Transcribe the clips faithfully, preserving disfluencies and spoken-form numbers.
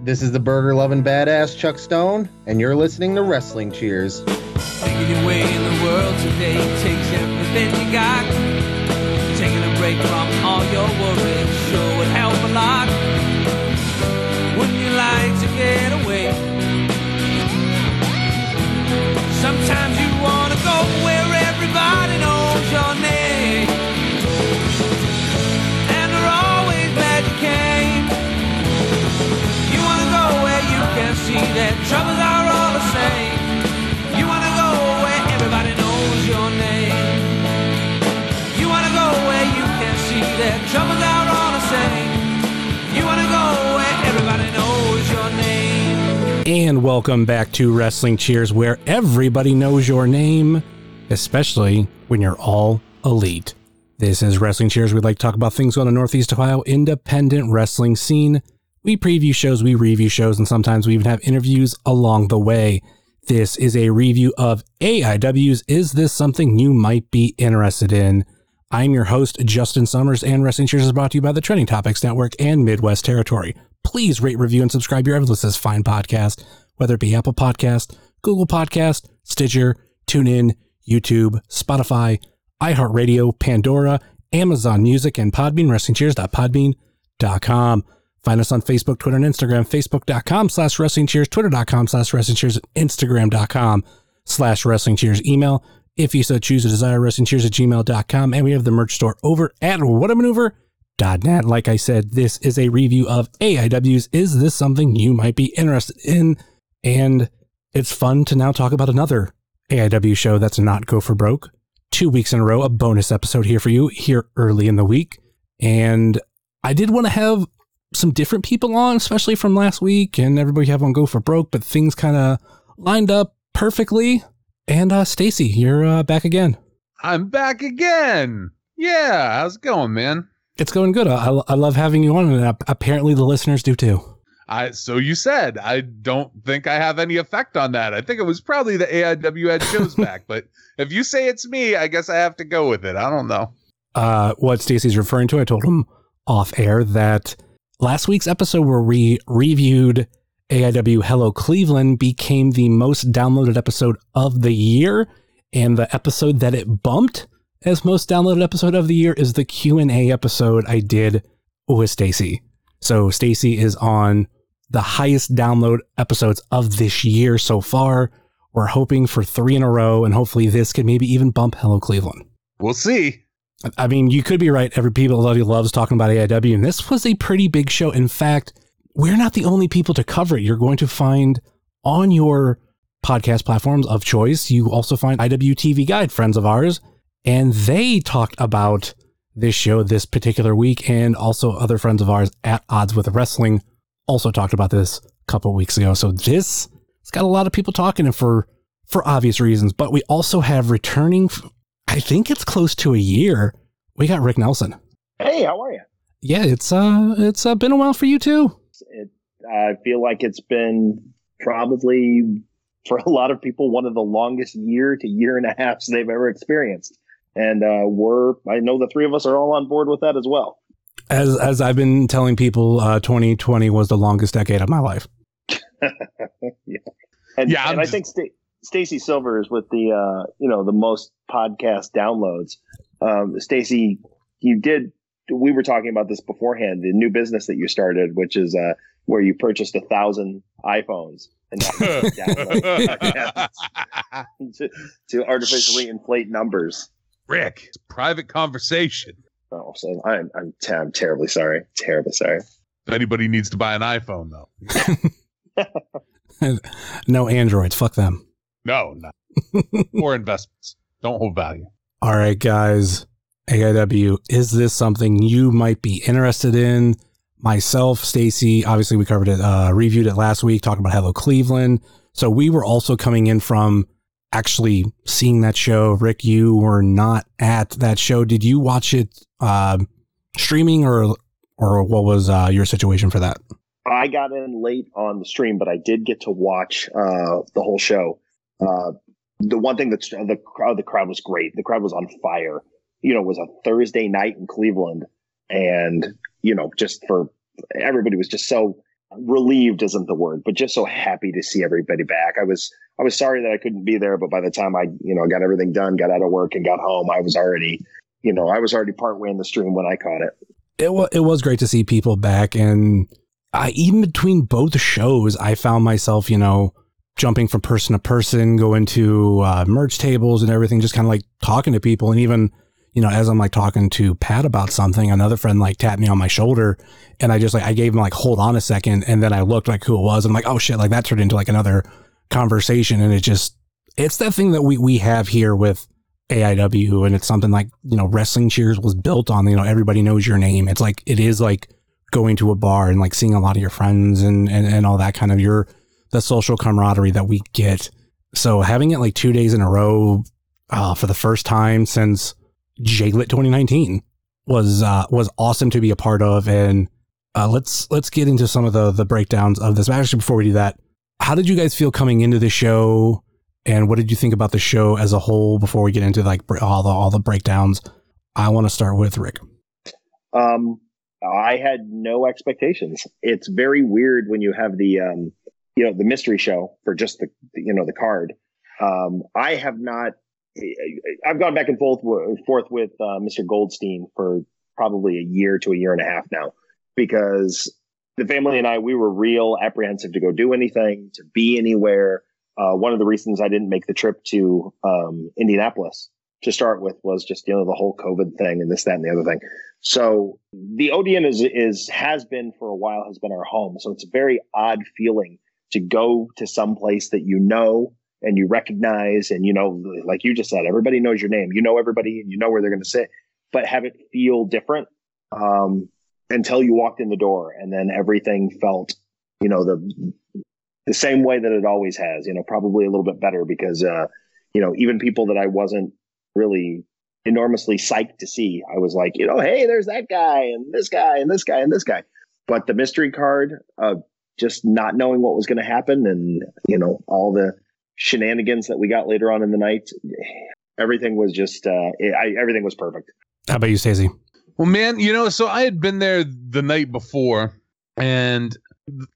This is the burger-loving badass Chuck Stone, and you're listening to Wrestling Cheers. Taking your way in the world today takes everything you got. Taking a break from all your worries sure would help a lot. Wouldn't you like to get away? Sometimes you want to go where everybody knows your name. And they're always glad you came. You want to go where you can see that troubles are all the same. You want to go where everybody knows your name. You want to go where you can see that troubles are all the same. You want to go where everybody knows your name. And welcome back to Wrestling Cheers, where everybody knows your name, especially when you're all elite. This is Wrestling Cheers. We'd like to talk about things on the Northeast Ohio independent wrestling scene. We preview shows, we review shows, and sometimes we even have interviews along the way. This is a review of A I W's Is This Something You Might Be Interested In? I'm your host, Justin Summers, and Wrestling Cheers is brought to you by the Trending Topics Network and Midwest Territory. Please rate, review, and subscribe to your Everlist's fine podcast, whether it be Apple Podcast, Google Podcast, Stitcher, TuneIn, YouTube, Spotify, iHeartRadio, Pandora, Amazon Music, and Podbean, wrestling cheers dot podbean dot com. Find us on Facebook, Twitter, and Instagram, facebook.com slash wrestling cheers, twitter.com slash wrestling cheers, instagram.com slash wrestling cheers. Email, if you so choose to desire, wrestling cheers at gmail dot com. And we have the merch store over at whatamaneuver dot net. Like I said, this is a review of A I W's Is This Something You Might Be Interested In? And it's fun to now talk about another A I W show that's not Go For Broke. Two weeks in a row, a bonus episode here for you, here early in the week. And I did want to have some different people on, especially from last week, and everybody have on Go For Broke, but things kind of lined up perfectly. And uh, Stacey, you're uh, back again. I'm back again. Yeah, how's it going, man? It's going good. I, I love having you on, and apparently the listeners do too. I so you said. I don't think I have any effect on that. I think it was probably the A I W had shows back, but if you say it's me, I guess I have to go with it. I don't know. Uh, what Stacey's referring to, I told him off air that last week's episode where we reviewed A I W Hello Cleveland became the most downloaded episode of the year, and the episode that it bumped as most downloaded episode of the year is the Q and A episode I did with Stacey. So Stacey is on the highest download episodes of this year so far. We're hoping for three in a row, and hopefully this can maybe even bump Hello Cleveland. We'll see. I mean, you could be right. Every people love you loves talking about A I W, and this was a pretty big show. In fact, we're not the only people to cover it. You're going to find on your podcast platforms of choice, you also find I W T V Guide, friends of ours, and they talked about this show this particular week, and also other friends of ours at Odds With Wrestling also talked about this a couple weeks ago. So this has got a lot of people talking, and for, for obvious reasons, but we also have returning f- I think it's close to a year. We got Rick Nelson. Hey, how are you? Yeah, it's uh, it's uh, been a while for you too. It, I feel like it's been probably for a lot of people one of the longest year to year and a half they've ever experienced, and uh, we're I know the three of us are all on board with that as well. As as I've been telling people, uh, twenty twenty was the longest decade of my life. yeah, and, yeah, and I just... think. St- Stacey Silver is with the, uh, you know, the most podcast downloads. Um, Stacey, you did, we were talking about this beforehand, the new business that you started, which is uh, where you purchased a thousand iPhones and download to, to artificially inflate numbers. Rick, it's a private conversation. Oh, so I'm, I'm, t- I'm terribly sorry. Terribly sorry. If anybody needs to buy an iPhone, though. No Androids. Fuck them. No, no. Or investments. Don't hold value. All right, guys. A I W, is this something you might be interested in? Myself, Stacey, obviously we covered it, uh, reviewed it last week, talking about Hello Cleveland. So we were also coming in from actually seeing that show. Rick, you were not at that show. Did you watch it uh, streaming or or what was uh, your situation for that? I got in late on the stream, but I did get to watch uh, the whole show. Uh, the one thing that's the crowd, the crowd was great. The crowd was on fire. You know, it was a Thursday night in Cleveland and, you know, just for everybody was just so relieved isn't the word, but just so happy to see everybody back. I was, I was sorry that I couldn't be there, but by the time I, you know, got everything done, got out of work and got home, I was already, you know, I was already partway in the stream when I caught it. It was, it was great to see people back. And I, even between both shows, I found myself, you know, jumping from person to person, going to uh, merch tables and everything, just kind of like talking to people. And even, you know, as I'm like talking to Pat about something, another friend like tapped me on my shoulder, and I just like, I gave him like, hold on a second. And then I looked like who it was. And I'm like, oh shit, like that turned into like another conversation. And it just, it's that thing that we, we have here with A I W. And it's something like, you know, Wrestling Cheers was built on, you know, everybody knows your name. It's like, it is like going to a bar and like seeing a lot of your friends and, and, and all that kind of your, the social camaraderie that we get. So having it like two days in a row uh, for the first time since J Lit twenty nineteen was uh, was awesome to be a part of. And uh, let's let's get into some of the the breakdowns of this. Actually, before we do that, how did you guys feel coming into the show, and what did you think about the show as a whole? Before we get into like all the all the breakdowns, I want to start with Rick. Um, I had no expectations. It's very weird when you have the um, you know, the mystery show for just the you know the card. Um, I have not. I've gone back and forth forth with uh, Mister Goldstein for probably a year to a year and a half now, because the family and I, we were real apprehensive to go do anything, to be anywhere. Uh, one of the reasons I didn't make the trip to um, Indianapolis to start with was just, you know, the whole COVID thing and this, that, and the other thing. So the Odeon is, is has been for a while, has been our home. So it's a very odd feeling to go to some place that you know and you recognize, and, you know, like you just said, everybody knows your name, you know, everybody, and you know where they're going to sit, but have it feel different um, until you walked in the door. And then everything felt, you know, the, the same way that it always has, you know, probably a little bit better because, uh, you know, even people that I wasn't really enormously psyched to see, I was like, you know, hey, there's that guy and this guy and this guy and this guy. But the mystery card of just not knowing what was going to happen, and, you know, all the shenanigans that we got later on in the night, everything was just uh I, everything was perfect. How about you, Stacey? Well, man, you know, so I had been there the night before, and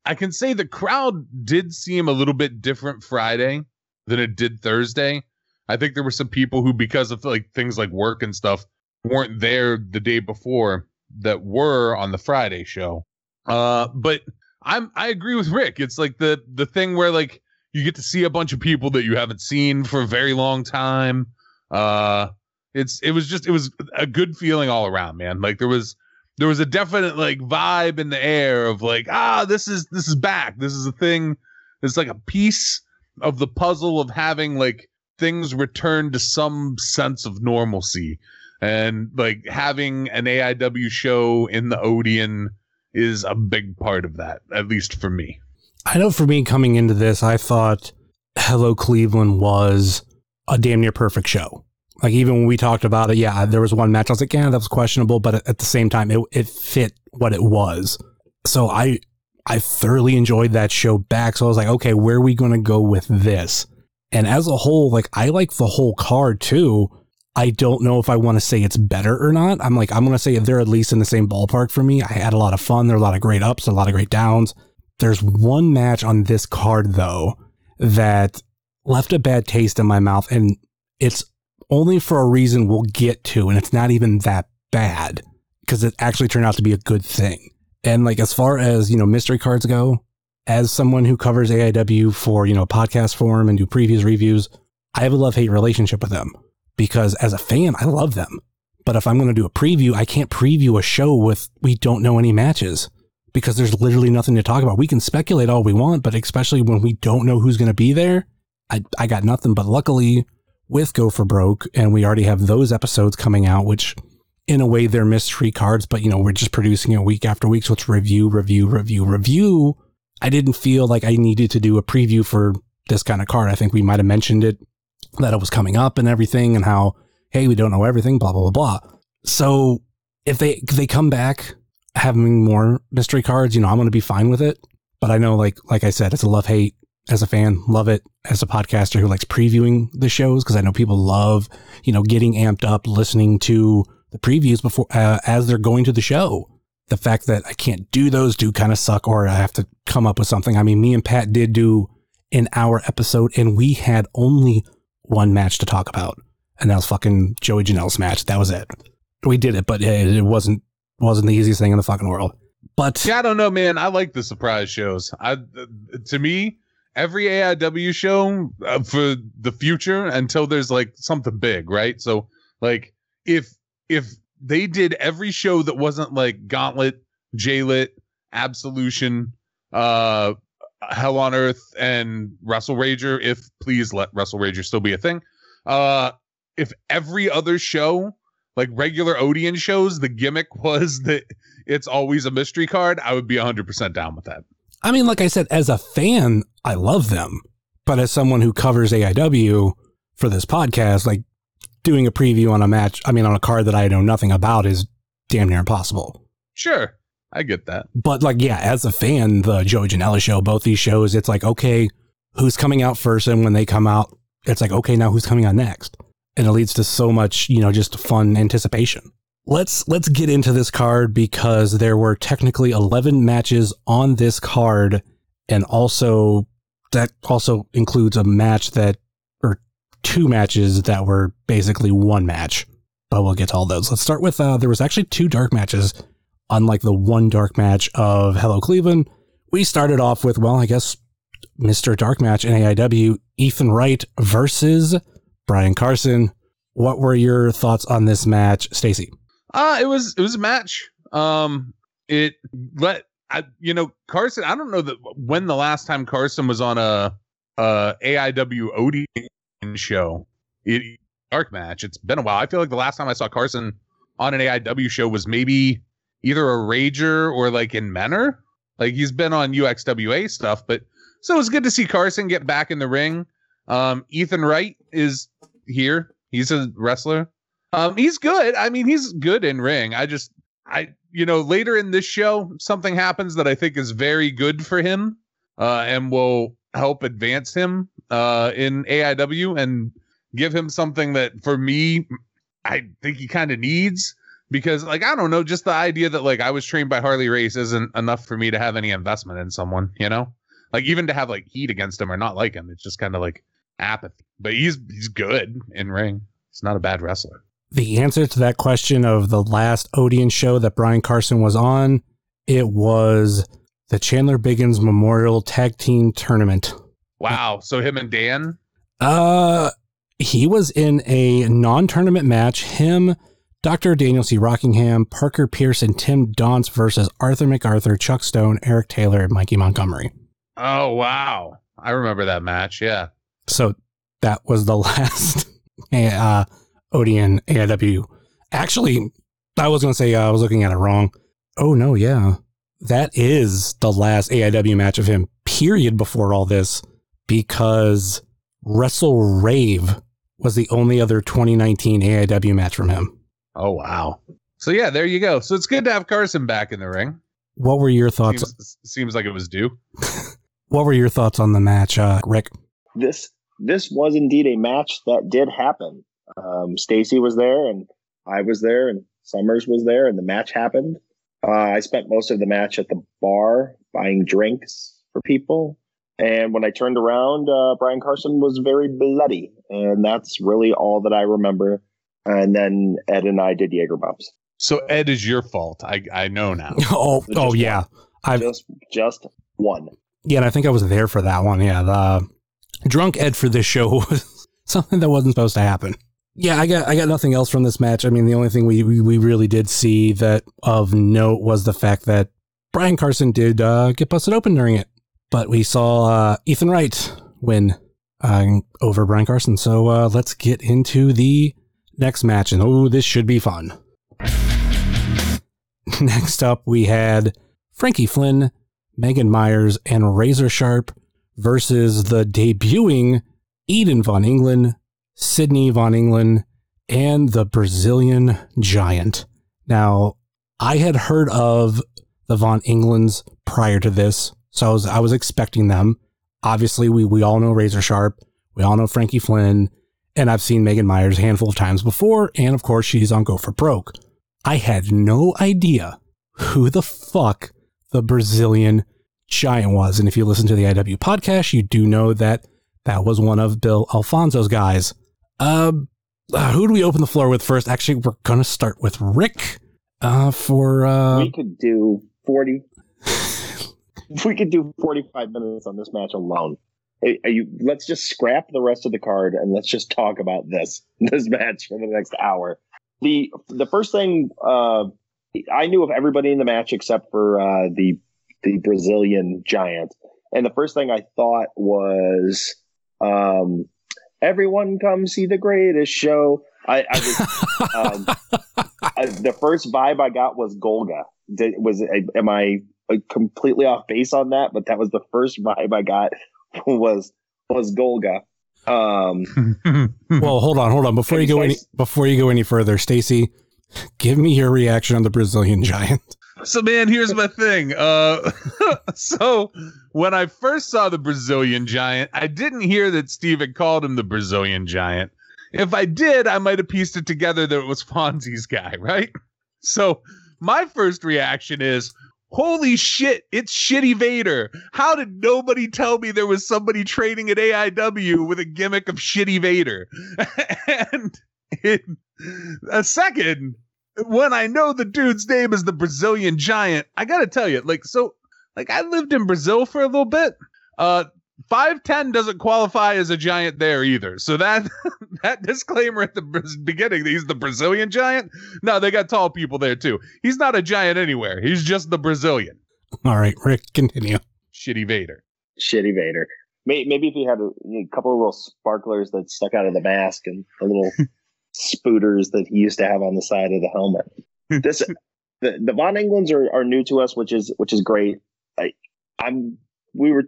I can say the crowd did seem a little bit different Friday than it did Thursday. I think there were some people who, because of like things like work and stuff, weren't there the day before that were on the Friday show. Uh, but I'm I agree with Rick. It's like the the thing where like you get to see a bunch of people that you haven't seen for a very long time. Uh, it's it was just it was a good feeling all around, man. Like there was there was a definite like vibe in the air of like, ah, this is this is back. This is a thing. It's like a piece of the puzzle of having like things return to some sense of normalcy, and like having an A I W show in the Odeon is a big part of that, at least for me. I know for me coming into this, I thought Hello Cleveland was a damn near perfect show. Like even when we talked about it, yeah, there was one match I was like, yeah, that was questionable, but at the same time, it it fit what it was. So I I thoroughly enjoyed that show back. So I was like, okay, where are we going to go with this? And as a whole, like I like the whole card too. I don't know if I want to say it's better or not. I'm like, I'm going to say they're at least in the same ballpark for me. I had a lot of fun. There are a lot of great ups, a lot of great downs. There's one match on this card, though, that left a bad taste in my mouth, and it's only for a reason we'll get to, and it's not even that bad because it actually turned out to be a good thing. And like as far as, you know, mystery cards go, as someone who covers A I W for, you know, podcast form and do previews, reviews, I have a love-hate relationship with them because as a fan, I love them. But if I'm going to do a preview, I can't preview a show with we don't know any matches, because there's literally nothing to talk about. We can speculate all we want, but especially when we don't know who's going to be there, I, I got nothing. But luckily with Go For Broke, and we already have those episodes coming out, which in a way they're mystery cards, but you know, we're just producing it week after week. So it's review, review, review, review. I didn't feel like I needed to do a preview for this kind of card. I think we might've mentioned it, that it was coming up and everything, and how, hey, we don't know everything, blah, blah, blah, blah. So if they, they come back having more mystery cards, you know, I'm going to be fine with it. But I know, like, like I said, it's a love hate as a fan, love it as a podcaster who likes previewing the shows, because I know people love, you know, getting amped up, listening to the previews before uh, as they're going to the show. The fact that I can't do those do kind of suck, or I have to come up with something. I mean, me and Pat did do an hour episode, and we had only one match to talk about, and that was fucking Joey Janela's match. That was it. We did it, but it, it wasn't wasn't the easiest thing in the fucking world. But yeah, I don't know, man. I like the surprise shows. I to me, every A I W show uh, for the future until there's like something big, right? So like if if they did every show that wasn't like Gauntlet, J-Lit, Absolution, uh, Hell on Earth, and Wrestle Rager, if please let Wrestle Rager still be a thing. Uh, if every other show, like regular Odeon shows, the gimmick was that it's always a mystery card, I would be one hundred percent down with that. I mean, like I said, as a fan, I love them. But as someone who covers A I W for this podcast, like doing a preview on a match, I mean, on a card that I know nothing about is damn near impossible. Sure. I get that. But like, yeah, as a fan, the Joey Janela show, both these shows, it's like, okay, who's coming out first? And when they come out, it's like, okay, now who's coming out next? And it leads to so much, you know, just fun anticipation. Let's let's get into this card, because there were technically eleven matches on this card, and also that also includes a match that, or two matches that were basically one match. But we'll get to all those. Let's start with uh, there was actually two dark matches, unlike the one dark match of Hello Cleveland. We started off with, well, I guess Mister Dark Match in A I W, Ethan Wright versus Brian Carson. What were your thoughts on this match, Stacey? Uh, it was, it was a match. Um, it let, I, you know, Carson, I don't know that when the last time Carson was on a, uh, A I W Odeon show, it, dark match. It's been a while. I feel like the last time I saw Carson on an A I W show was maybe either a Rager or like in Menor. Like he's been on U X W A stuff, but so it was good to see Carson get back in the ring. Um, Ethan Wright is here. He's a wrestler. Um, he's good. I mean, he's good in ring. I just, I, you know, later in this show, something happens that I think is very good for him, uh, and will help advance him, uh, in A I W and give him something that for me, I think he kind of needs, because like, I don't know, just the idea that like I was trained by Harley Race isn't enough for me to have any investment in someone, you know, like even to have like heat against him or not like him. It's just kind of like apathy, but he's, he's good in ring. He's not a bad wrestler. The answer to that question of the last Odeon show that Brian Carson was on, it was the Chandler Biggins Memorial Tag Team Tournament. Wow. So him and Dan? Uh, he was in a non-tournament match. Him, Doctor Daniel C. Rockingham, Parker Pierce, and Tim Donce versus Arthur MacArthur, Chuck Stone, Eric Taylor, and Mikey Montgomery. Oh, wow. I remember that match. Yeah. So that was the last uh Odeon A I W. Actually, I was going to say uh, I was looking at it wrong. Oh, no, yeah. That is the last A I W match of him, period, before all this, because Wrestle Rave was the only other twenty nineteen A I W match from him. Oh, wow. So, yeah, there you go. So it's good to have Carson back in the ring. What were your thoughts? Seems, on- seems like it was due. What were your thoughts on the match, uh, Rick? This this was indeed a match that did happen. Um, Stacey was there, and I was there, and Summers was there, and the match happened. Uh, I spent most of the match at the bar buying drinks for people, and when I turned around, uh, Brian Carson was very bloody, and that's really all that I remember. And then Ed and I did Jaeger bombs. So Ed is your fault. I I know now. oh so oh yeah, I just just one. Yeah, and I think I was there for that one. Yeah, the drunk Ed for this show was something that wasn't supposed to happen. Yeah, I got I got nothing else from this match. I mean, the only thing we, we, we really did see that of note was the fact that Brian Carson did uh, get busted open during it. But we saw uh, Ethan Wright win uh, over Brian Carson. So uh, let's get into the next match. And oh, this should be fun. Next up, we had Frankie Flynn, Megan Myers, and Razor Sharp versus the debuting Eden Von England, Sydney Von England, and the Brazilian Giant. Now, I had heard of the Von Englands prior to this, so I was, I was expecting them. Obviously, we, we all know Razor Sharp. We all know Frankie Flynn. And I've seen Megan Myers a handful of times before, and of course she's on Go for Broke. I had no idea who the fuck the Brazilian Giant was. And if you listen to the I W podcast, you do know that that was one of Bill Alfonso's guys. Uh, uh, who do we open the floor with first? Actually, we're going to start with Rick. Uh, for uh, We could do forty. We could do forty-five minutes on this match alone. Are you, let's just scrap the rest of the card and let's just talk about this this match for the next hour. The the first thing uh, I knew of everybody in the match except for uh, the the Brazilian Giant, and the first thing I thought was, um, "Everyone come see the greatest show." I, I was um, I, the first vibe I got was Golga. Did, was am I completely off base on that? But that was the first vibe I got. was was Golga. Um, well, hold on, hold on. Before you go any before you go any further, Stacey, give me your reaction on the Brazilian Giant. So, man, here's my thing. Uh, so when I first saw the Brazilian Giant, I didn't hear that Steve had called him the Brazilian Giant. If I did, I might have pieced it together that it was Fonzie's guy, right? So my first reaction is, holy shit, it's Shitty Vader. How did nobody tell me there was somebody training at A I W with a gimmick of Shitty Vader? And in a second, when I know the dude's name is the Brazilian Giant, I got to tell you, like, so, like, I lived in Brazil for a little bit. Uh, five ten doesn't qualify as a giant there either. So that that disclaimer at the beginning that he's the Brazilian Giant, no, they got tall people there too. He's not a giant anywhere. He's just the Brazilian. All right, Rick, continue. Shitty Vader. Shitty Vader. Maybe if he had a, a couple of little sparklers that stuck out of the mask and the little spooters that he used to have on the side of the helmet. This the, the Von Englunds are, are new to us, which is which is great. I, I'm we were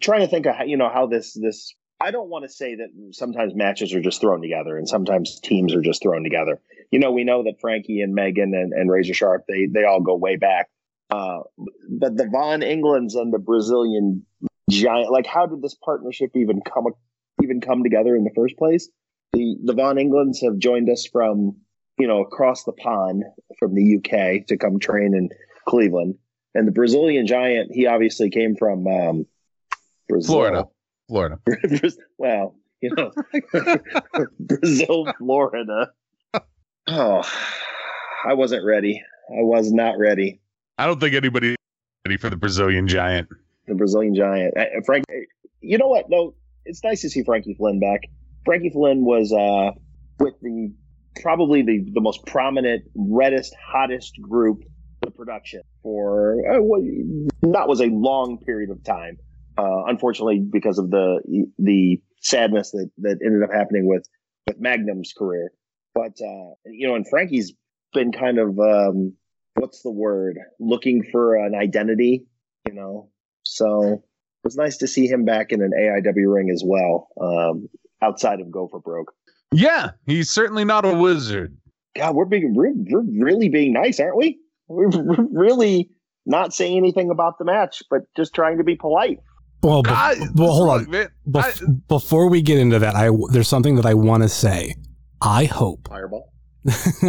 trying to think of how, you know, how this this I don't want to say that sometimes matches are just thrown together and sometimes teams are just thrown together. You know, we know that Frankie and Megan and, and Razor Sharp, they they all go way back. Uh, but the Von Englunds and the Brazilian Giant, like, how did this partnership even come even come together in the first place? The the Von Englunds have joined us from, you know, across the pond from the U K to come train in Cleveland. And the Brazilian Giant, he obviously came from um, Brazil. Florida. Florida. Well, you know, Brazil, Florida. Oh, I wasn't ready. I was not ready. I don't think anybody's ready for the Brazilian Giant. The Brazilian Giant. Uh, Frank, you know what? No, it's nice to see Frankie Flynn back. Frankie Flynn was uh, with the probably the, the most prominent, reddest, hottest group in production for uh, what not was a long period of time. Uh, unfortunately, because of the the sadness that, that ended up happening with, with Magnum's career. But, uh, you know, and Frankie's been kind of, um, what's the word, looking for an identity, you know. So it was nice to see him back in an A I W ring as well, um, outside of Go for Broke. Yeah, he's certainly not a wizard. God, we're, being, we're, we're really being nice, aren't we? We're, we're really not saying anything about the match, but just trying to be polite. Well, be- I, well, hold on. Bef- I, before we get into that, I there's something that I want to say. I hope. Fireball.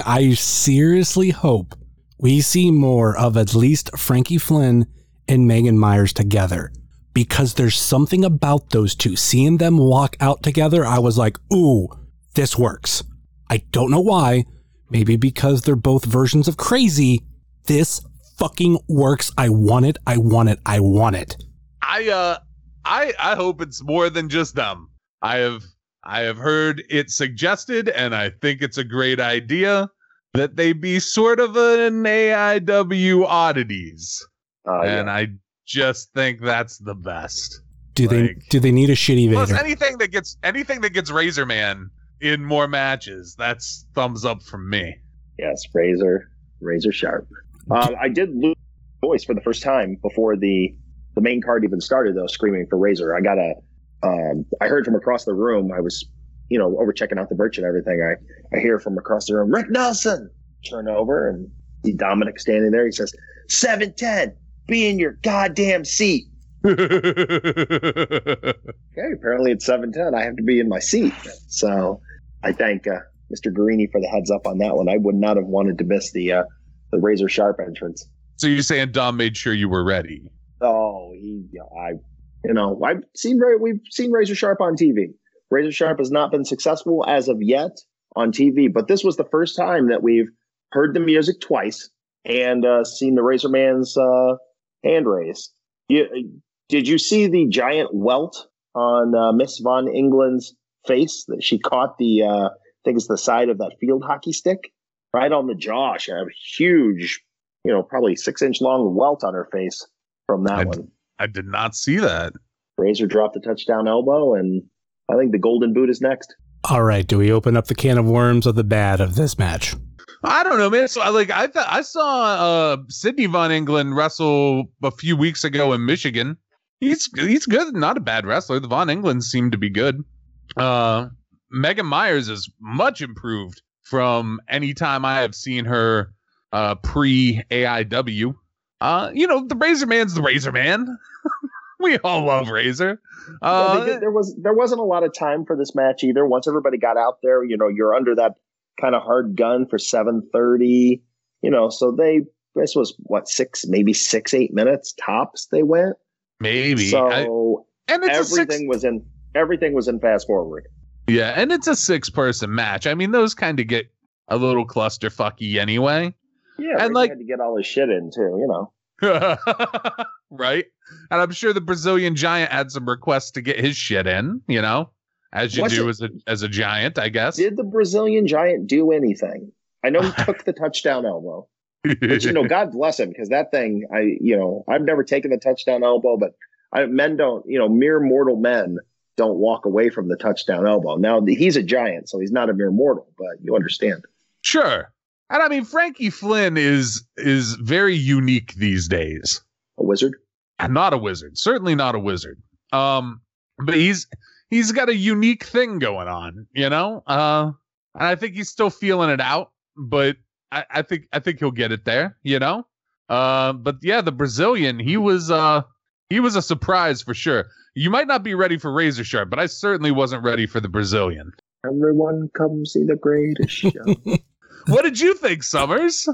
I seriously hope we see more of at least Frankie Flynn and Megan Myers together, because there's something about those two. Seeing them walk out together, I was like, ooh, this works. I don't know why. Maybe because they're both versions of crazy. This fucking works. I want it. I want it. I want it. I uh I I hope it's more than just them. I have I have heard it suggested, and I think it's a great idea that they be sort of an A I W oddities. Uh, and yeah. I just think that's the best. Do like, they do they need a Shitty Vader? Plus anything that gets anything that gets Razor Man in more matches, that's thumbs up from me. Yes, Razor, Razor Sharp. Um, I did lose my voice for the first time before the The main card even started, though, screaming for Razor. I got a, um, I heard from across the room. I was, you know, over checking out the merch and everything. I, I hear from across the room, Rick Nelson. Turn over and see Dominic standing there. He says, seven ten, be in your goddamn seat. Okay, apparently it's seven ten. I have to be in my seat. So I thank uh, Mister Garrini for the heads up on that one. I would not have wanted to miss the uh, the Razor Sharp entrance. So you're saying Dom made sure you were ready? Oh, he, I, you know, I've seen we've seen Razor Sharp on T V. Razor Sharp has not been successful as of yet on T V, but this was the first time that we've heard the music twice and uh, seen the Razor Man's uh, hand raised. You, did you see the giant welt on uh, Miss Von England's face that she caught the, uh, I think it's the side of that field hockey stick, right on the jaw? She had a huge, you know, probably six inch long welt on her face from that I one. D- I did not see that. Razor dropped the touchdown elbow, and I think the golden boot is next. All right. Do we open up the can of worms of the bad of this match? I don't know, man. So I like I th- I saw uh, Sydney Von England wrestle a few weeks ago in Michigan. He's he's good, not a bad wrestler. The Von England seemed to be good. Uh, Megan Myers is much improved from any time I have seen her uh, pre A I W. Uh, you know, the Razor Man's the Razor Man. We all love Razor. Uh, yeah, there was there wasn't a lot of time for this match either. Once everybody got out there, you know, you're under that kind of hard gun for seven thirty, you know, so they, this was what, six, maybe six, eight minutes tops they went. Maybe. So I, and it's everything six, was in, everything was in fast forward. Yeah. And it's a six person match. I mean, those kind of get a little clusterfucky anyway. Yeah. And like, had to get all his shit in too, you know? Right. And I'm sure the Brazilian Giant had some requests to get his shit in, you know? As you What's do it, as a as a giant, I guess. Did the Brazilian Giant do anything? I know he took the touchdown elbow, but you know, God bless him, because that thing, I you know, I've never taken the touchdown elbow, but I, men don't, you know, mere mortal men don't walk away from the touchdown elbow. Now he's a giant, so he's not a mere mortal, but you understand. Sure, and I mean Frankie Flynn is is very unique these days. A wizard? Not a wizard. Certainly not a wizard. Um, but he's. He's got a unique thing going on, you know? Uh, and I think he's still feeling it out, but I, I think I think he'll get it there, you know? Uh, but yeah, the Brazilian, he was uh, he was a surprise for sure. You might not be ready for Razor Sharp, but I certainly wasn't ready for the Brazilian. Everyone come see the greatest show. What did you think, Summers?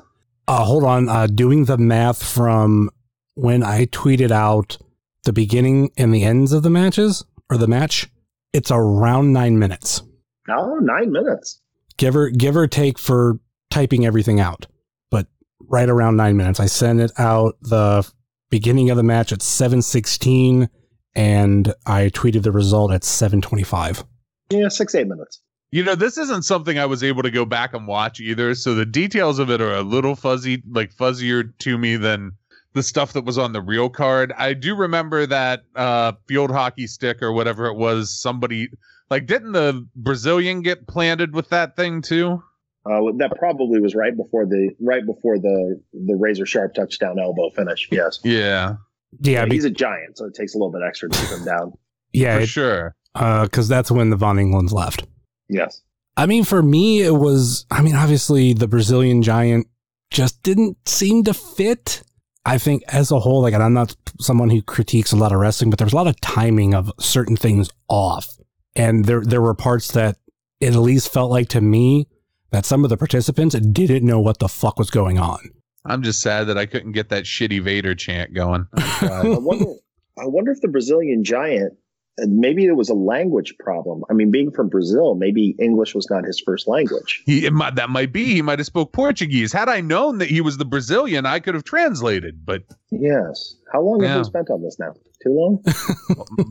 Uh, hold on. Uh, doing the math from when I tweeted out the beginning and the ends of the matches, or the match, it's around nine minutes. Oh, nine minutes. Give or, give or take for typing everything out, but right around nine minutes. I sent it out the beginning of the match at seven sixteen, and I tweeted the result at seven twenty-five. Yeah, six, eight minutes. You know, this isn't something I was able to go back and watch either, so the details of it are a little fuzzy, like fuzzier to me than the stuff that was on the real card. I do remember that uh, field hockey stick or whatever it was. Somebody, like, didn't the Brazilian get planted with that thing too? Uh, that probably was right before the right before the the Razor Sharp touchdown elbow finish. Yes. Yeah. Yeah. He's be- a giant, so it takes a little bit extra to keep him down. Yeah, for it, sure. Because uh, that's when the Von England's left. Yes. I mean, for me, it was. I mean, obviously, the Brazilian Giant just didn't seem to fit. I think as a whole, like, and I'm not someone who critiques a lot of wrestling, but there was a lot of timing of certain things off. And there there were parts that it at least felt like to me that some of the participants didn't know what the fuck was going on. I'm just sad that I couldn't get that shitty Vader chant going. I wonder, I wonder if the Brazilian Giant, maybe it was a language problem. I mean, being from Brazil, maybe English was not his first language. He, it might, that might be. He might have spoke Portuguese. Had I known that he was the Brazilian, I could have translated. But yes. How long yeah. have we spent on this now? Too long?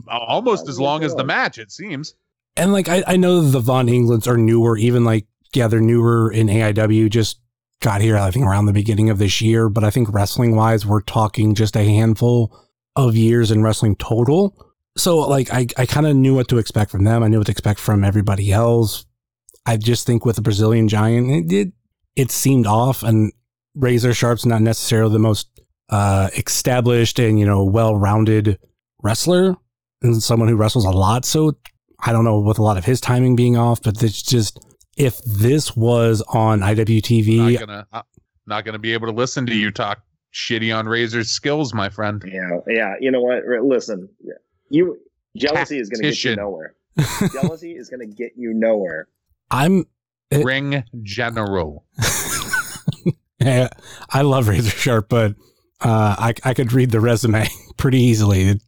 Almost as long as the match, it seems. And like I, I know the Von Englands are newer, even like, yeah, they're newer in A I W, just got here, I think, around the beginning of this year. But I think wrestling-wise, we're talking just a handful of years in wrestling total. So, like, I, I kind of knew what to expect from them. I knew what to expect from everybody else. I just think with the Brazilian Giant, it did, it seemed off. And Razor Sharp's not necessarily the most uh, established and, you know, well-rounded wrestler, and someone who wrestles a lot. So, I don't know, with a lot of his timing being off, but it's just, if this was on I W T V, not gonna, I'm not going to be able to listen to you talk shitty on Razor's skills, my friend. Yeah, yeah. You know what? Listen. Yeah. You jealousy Tactician. is going to get you nowhere. Jealousy is going to get you nowhere. I'm it, ring general. Yeah, I love Razor Sharp, but uh, I I could read the resume pretty easily.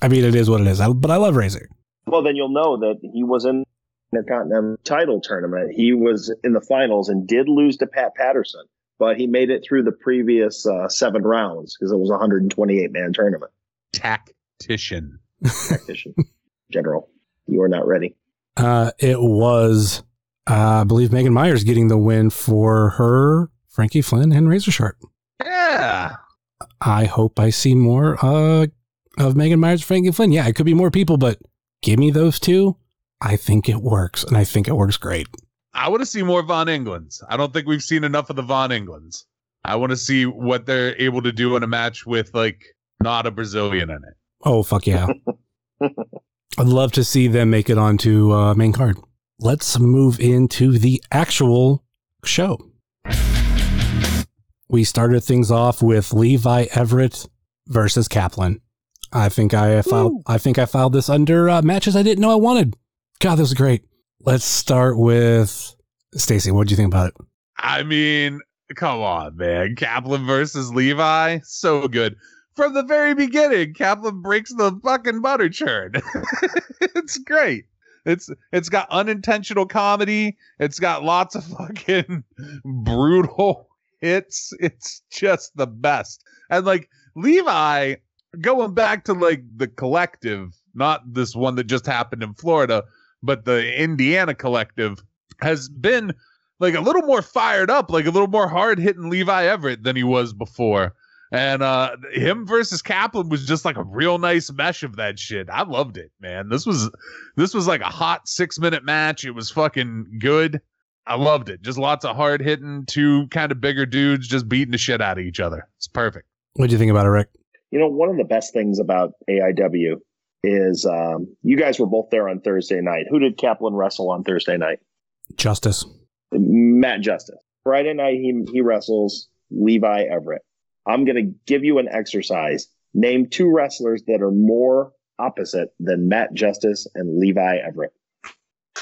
I mean, it is what it is. I, but I love Razor. Well, then you'll know that he was in the Continental title tournament. He was in the finals and did lose to Pat Patterson, but he made it through the previous uh, seven rounds because it was a one hundred twenty-eight man tournament. Tactician. Tactician. General, you are not ready. Uh, it was, uh, I believe, Megan Myers getting the win for her, Frankie Flynn, and Razor Sharp. Yeah. I hope I see more uh, of Megan Myers, Frankie Flynn. Yeah, it could be more people, but give me those two. I think it works, and I think it works great. I want to see more Von Englands. I don't think we've seen enough of the Von Englands. I want to see what they're able to do in a match with, like, not a Brazilian in it. Oh, fuck yeah. I'd love to see them make it onto uh, main card. Let's move into the actual show. We started things off with Levi Everett versus Kaplan. I think I filed. Ooh. I think I filed this under uh, matches I didn't know I wanted. God, this is great. Let's start with Stacey. What do you think about it? I mean, come on, man. Kaplan versus Levi, so good. From the very beginning, Kaplan breaks the fucking butter churn. It's great. It's it's got unintentional comedy. It's got lots of fucking brutal hits. It's just the best. And like Levi, going back to like the collective, not this one that just happened in Florida, but the Indiana collective, has been like a little more fired up, like a little more hard hitting Levi Everett than he was before. And uh, him versus Kaplan was just like a real nice mesh of that shit. I loved it, man. This was this was like a hot six minute match. It was fucking good. I loved it. Just lots of hard hitting, two kind of bigger dudes just beating the shit out of each other. It's perfect. What do you think about it, Rick? You know, one of the best things about A I W is um, you guys were both there on Thursday night. Who did Kaplan wrestle on Thursday night? Justice. Matt Justice. Friday night, he he wrestles Levi Everett. I'm going to give you an exercise. Name two wrestlers that are more opposite than Matt Justice and Levi Everett.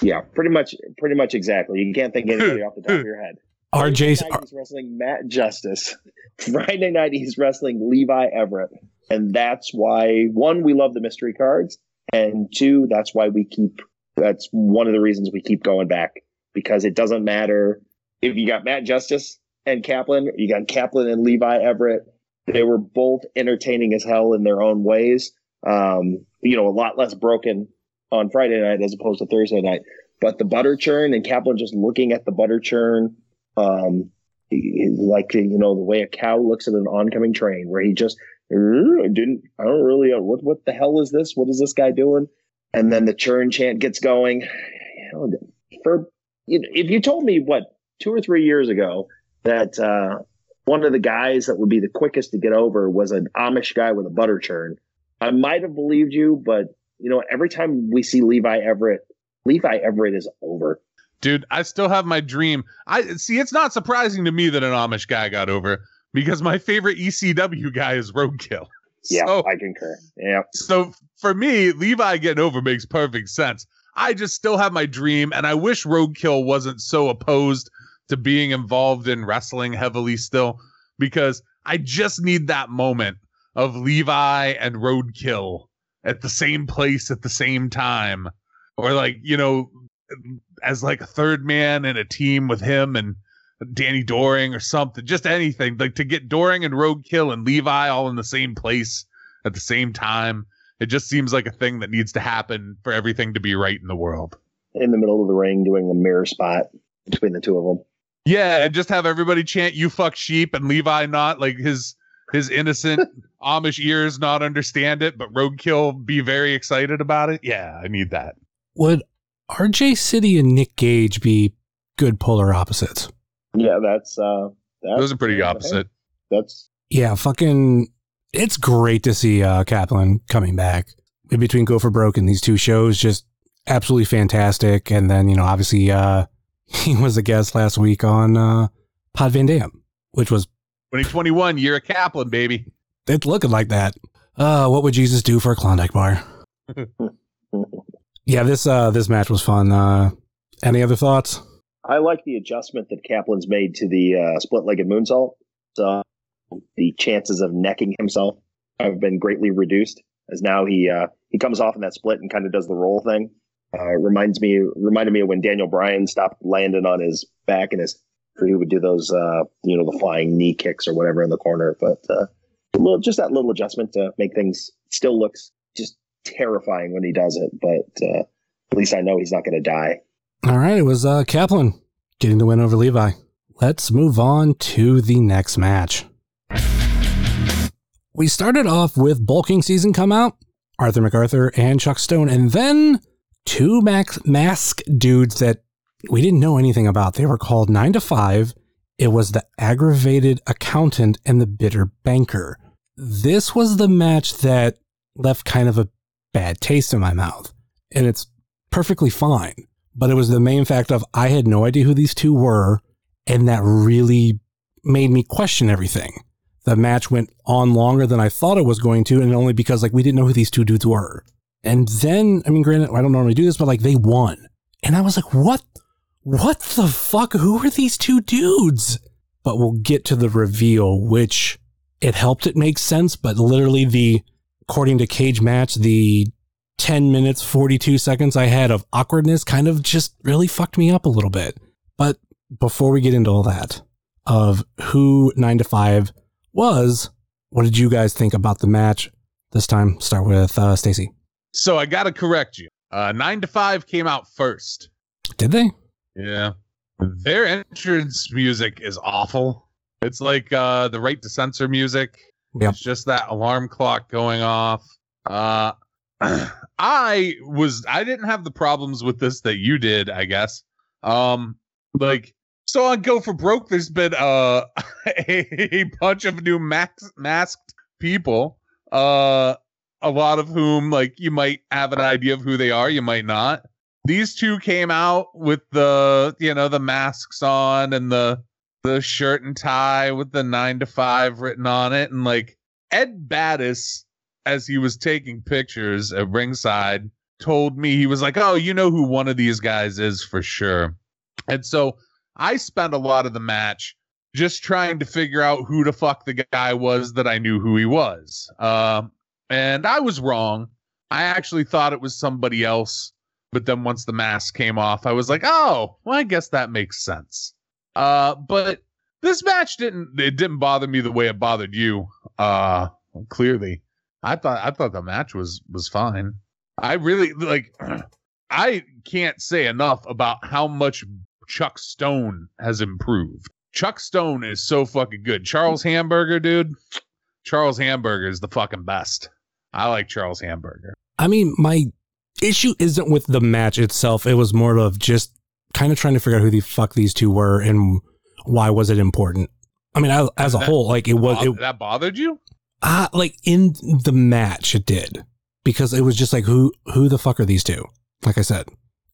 Yeah, pretty much pretty much exactly. You can't think anybody off the top of your head. R J's Friday night, he's wrestling Matt Justice. Friday night, he's wrestling Levi Everett. And that's why, one, we love the mystery cards. And two, that's why we keep, that's one of the reasons we keep going back. Because it doesn't matter if you got Matt Justice and Kaplan, you got Kaplan and Levi Everett. They were both entertaining as hell in their own ways. Um, you know, a lot less broken on Friday night as opposed to Thursday night. But the butter churn and Kaplan just looking at the butter churn, um, like, you know, the way a cow looks at an oncoming train, where he just didn't, I don't really, what what the hell is this? What is this guy doing? And then the churn chant gets going. For, if you told me, what, two or three years ago, that uh, one of the guys that would be the quickest to get over was an Amish guy with a butter churn, I might have believed you, but, you know, every time we see Levi Everett, Levi Everett is over. Dude, I still have my dream. I see, it's not surprising to me that an Amish guy got over, because my favorite E C W guy is Roadkill. Yeah, so, I concur. Yeah. So for me, Levi getting over makes perfect sense. I just still have my dream, and I wish Roadkill wasn't so opposed to being involved in wrestling heavily still, because I just need that moment of Levi and Roadkill at the same place at the same time, or like, you know, as like a third man in a team with him and Danny Doring or something, just anything, like to get Doring and Roadkill and Levi all in the same place at the same time. It just seems like a thing that needs to happen for everything to be right in the world. In the middle of the ring, doing a mirror spot between the two of them. Yeah, and just have everybody chant "you fuck sheep" and Levi not, like his his innocent Amish ears not understand it, but Roadkill be very excited about it. Yeah, I need that. Would R J City and Nick Gage be good polar opposites? Yeah, that's uh, that's, those are pretty opposite. That's yeah, fucking. It's great to see uh, Kaplan coming back in between Go for Broke and these two shows. Just absolutely fantastic. And then, you know, obviously, uh. He was a guest last week on uh, Pod Van Dam, which was twenty twenty-one, year of Kaplan, baby. It's looking like that. Uh, what would Jesus do for a Klondike bar? Yeah, this uh, this match was fun. Uh, Any other thoughts? I like the adjustment that Kaplan's made to the uh, split-legged moonsault. So the chances of necking himself have been greatly reduced, as now he uh, he comes off in that split and kind of does the roll thing. Uh, it reminds me reminded me of when Daniel Bryan stopped landing on his back and his he would do those uh, you know the flying knee kicks or whatever in the corner. But uh, a little, just that little adjustment to make things still looks just terrifying when he does it. But uh, at least I know he's not going to die. All right, it was uh, Kaplan getting the win over Levi. Let's move on to the next match. We started off with Bulking Season come out, Arthur MacArthur and Chuck Stone, and then two max- mask dudes that we didn't know anything about. They were called nine to five. It was the Aggravated Accountant and the Bitter Banker. This was the match that left kind of a bad taste in my mouth, and it's perfectly fine. But it was the main fact of I had no idea who these two were, and that really made me question everything. The match went on longer than I thought it was going to, and only because like we didn't know who these two dudes were. And then, I mean, granted, I don't normally do this, but like they won. And I was like, what? What the fuck? Who are these two dudes? But we'll get to the reveal, which it helped it make sense, but literally the, according to Cage Match, the ten minutes, forty-two seconds I had of awkwardness kind of just really fucked me up a little bit. But before we get into all that of who nine to five was, what did you guys think about the match? This time, start with uh, Stacey. So I got to correct you. Uh, nine to five came out first. Did they? Yeah. Their entrance music is awful. It's like uh, the Right to Censor music. Yep. It's just that alarm clock going off. Uh, I was I didn't have the problems with this that you did, I guess. Um, like so on Go for Broke, there's been uh, a bunch of new max- masked people. Uh, a lot of whom, like, you might have an idea of who they are, you might not. These two came out with the, you know, the masks on and the the shirt and tie with the nine to five written on it, and like Ed Battis, as he was taking pictures at ringside, told me, he was like, oh, you know who one of these guys is for sure. And so I spent a lot of the match just trying to figure out who the fuck the guy was that I knew who he was. Um, uh, and I was wrong. I actually thought it was somebody else. But then once the mask came off, I was like, oh, well, I guess that makes sense. Uh, but this match didn't, it didn't bother me the way it bothered you. Uh, clearly I thought, I thought the match was, was fine. I really like, I can't say enough about how much Chuck Stone has improved. Chuck Stone is so fucking good. Charles Hamburger, dude. Charles Hamburger is the fucking best. I like Charles Hamburger. I mean, my issue isn't with the match itself. It was more of just kind of trying to figure out who the fuck these two were and why was it important. I mean, I, as a that, whole, like it was it, that bothered you. Uh, like in the match, it did, because it was just like who who the fuck are these two? Like I said,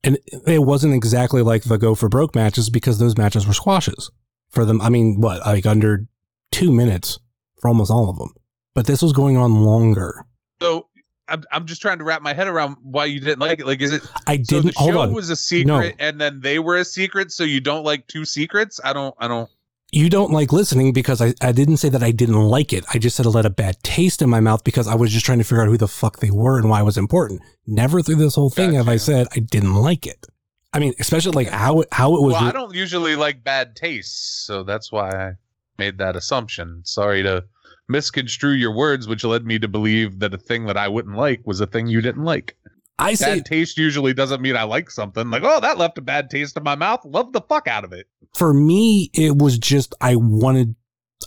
and it wasn't exactly like the Go for Broke matches, because those matches were squashes for them. I mean, what, like under two minutes for almost all of them, but this was going on longer. So. I'm I'm just trying to wrap my head around why you didn't like it. Like, is it? I didn't. So the show hold on. Was a secret, no. And then they were a secret. So you don't like two secrets? I don't. I don't. You don't like listening because I, I didn't say that I didn't like it. I just said it let a bad taste in my mouth because I was just trying to figure out who the fuck they were and why it was important. Never through this whole thing gotcha. Have I said I didn't like it. I mean, especially like how it, how it was. Well, re- I don't usually like bad tastes, so that's why I made that assumption. Sorry to misconstrue your words, which led me to believe that a thing that I wouldn't like was a thing you didn't like. I say bad taste usually doesn't mean I like something. Like, oh, that left a bad taste in my mouth. Love the fuck out of it. For me, it was just I wanted,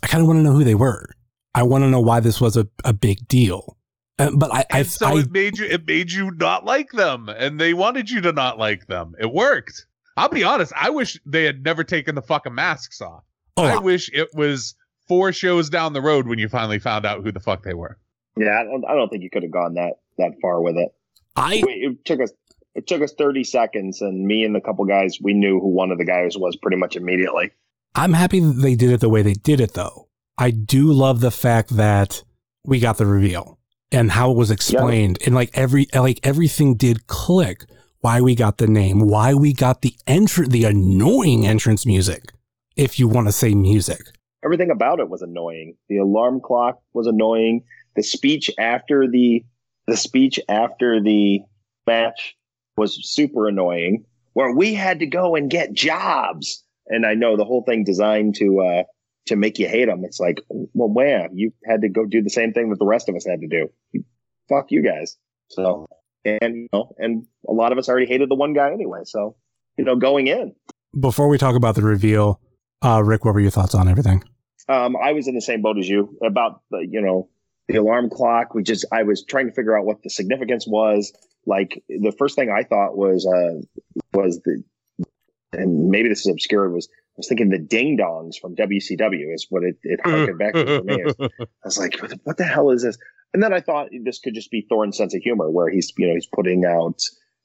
I kind of want to know who they were. I want to know why this was a, a big deal. Uh, but I, I so I, it made you it made you not like them, and they wanted you to not like them. It worked. I'll be honest. I wish they had never taken the fucking masks off. Oh, I wish it was four shows down the road when you finally found out who the fuck they were. Yeah, I don't, I don't think you could have gone that that far with it. I it took us it took us thirty seconds, and me and a couple guys, we knew who one of the guys was pretty much immediately. I'm happy that they did it the way they did it, though. I do love the fact that we got the reveal and how it was explained, yeah. and like every like everything did click. why we got the name, why we got the entrance, the annoying entrance music, if you want to say music. Everything about it was annoying. The alarm clock was annoying. The speech after the the speech after the match was super annoying, where we had to go and get jobs. And I know the whole thing designed to uh, to make you hate them. It's like, well, wham, you had to go do the same thing that the rest of us had to do. Fuck you guys. So and you know, and a lot of us already hated the one guy anyway. So you know, going in. Before we talk about the reveal, uh, Rick, what were your thoughts on everything? Um, I was in the same boat as you about the, you know, the alarm clock. We just I was trying to figure out what the significance was. Like the first thing I thought was uh, was the, and maybe this is obscure, was I was thinking the Ding Dongs from W C W is what it, it harkened back to for me. I was like, what the hell is this? And then I thought this could just be Thorne's sense of humor, where he's, you know, he's putting out,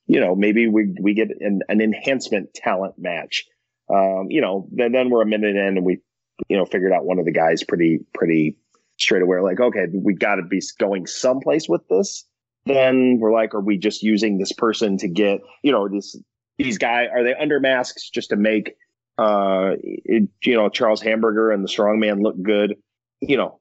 you know, maybe we we get an, an enhancement talent match. Um, you know, then then we're a minute in and we, you know, figured out one of the guys pretty pretty straight away. Like, okay, we got to be going someplace with this. Then we're like, are we just using this person to get, you know, this these guys, are they under masks just to make, uh, it, you know, Charles Hamburger and the Strongman look good? You know,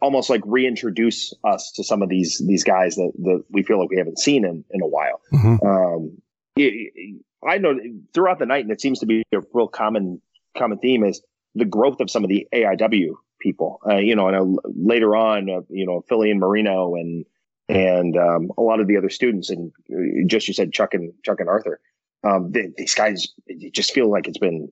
almost like reintroduce us to some of these these guys that, that we feel like we haven't seen in, in a while. Mm-hmm. Um, it, it, I know throughout the night, and it seems to be a real common common theme, is the growth of some of the A I W people. Uh, you know, and uh, later on, uh, you know, Philly and Marino and and um, a lot of the other students, and just you said Chuck and Chuck and Arthur. Um, they, these guys just feel like it's been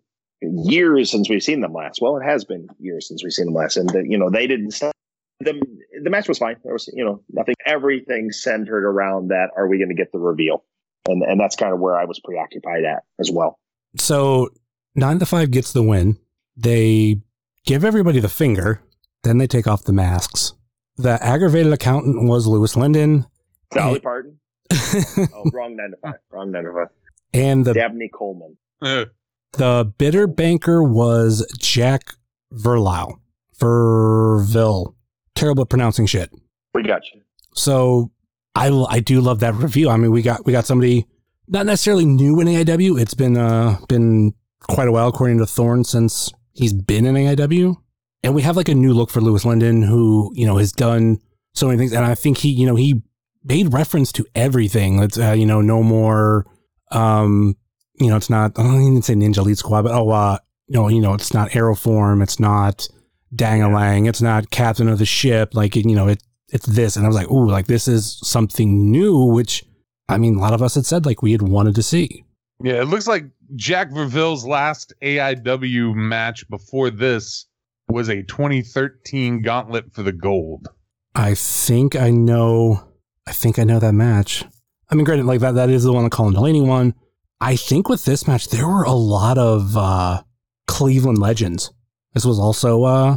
years since we've seen them last. Well, it has been years since we've seen them last, and the, you know they didn't. Stop. The the match was fine. There was you know nothing. Everything centered around that. Are we going to get the reveal? And and that's kind of where I was preoccupied at as well. So nine to five gets the win. They give everybody the finger. Then they take off the masks. The aggravated accountant was Lewis Lyndon. Dolly Parton. oh, wrong nine to five. Wrong nine to five. And the Dabney Coleman. Uh. The bitter banker was Jack Verlau. Verville. Terrible at pronouncing shit. We got you. So I, I do love that review. I mean, we got we got somebody not necessarily new in A I W. It's been uh been quite a while, according to Thorne, since he's been in A I W. And we have like a new look for Lewis Lyndon, who, you know, has done so many things. And I think he, you know, he made reference to everything. That's, uh, you know, no more... Um, you know, it's not, I didn't say Ninja Elite Squad, but oh, uh, no, you know, it's not Aeroform. It's not Dangalang. It's not Captain of the Ship. Like, you know, it, it's this. And I was like, ooh, like this is something new, which I mean, a lot of us had said like we had wanted to see. Yeah. It looks like Jack Verville's last A I W match before this was a twenty thirteen Gauntlet for the Gold. I think I know. I think I know that match. I mean, granted, like that, that is the one, the Colin Delaney one. I think with this match, there were a lot of uh, Cleveland legends. This was also uh,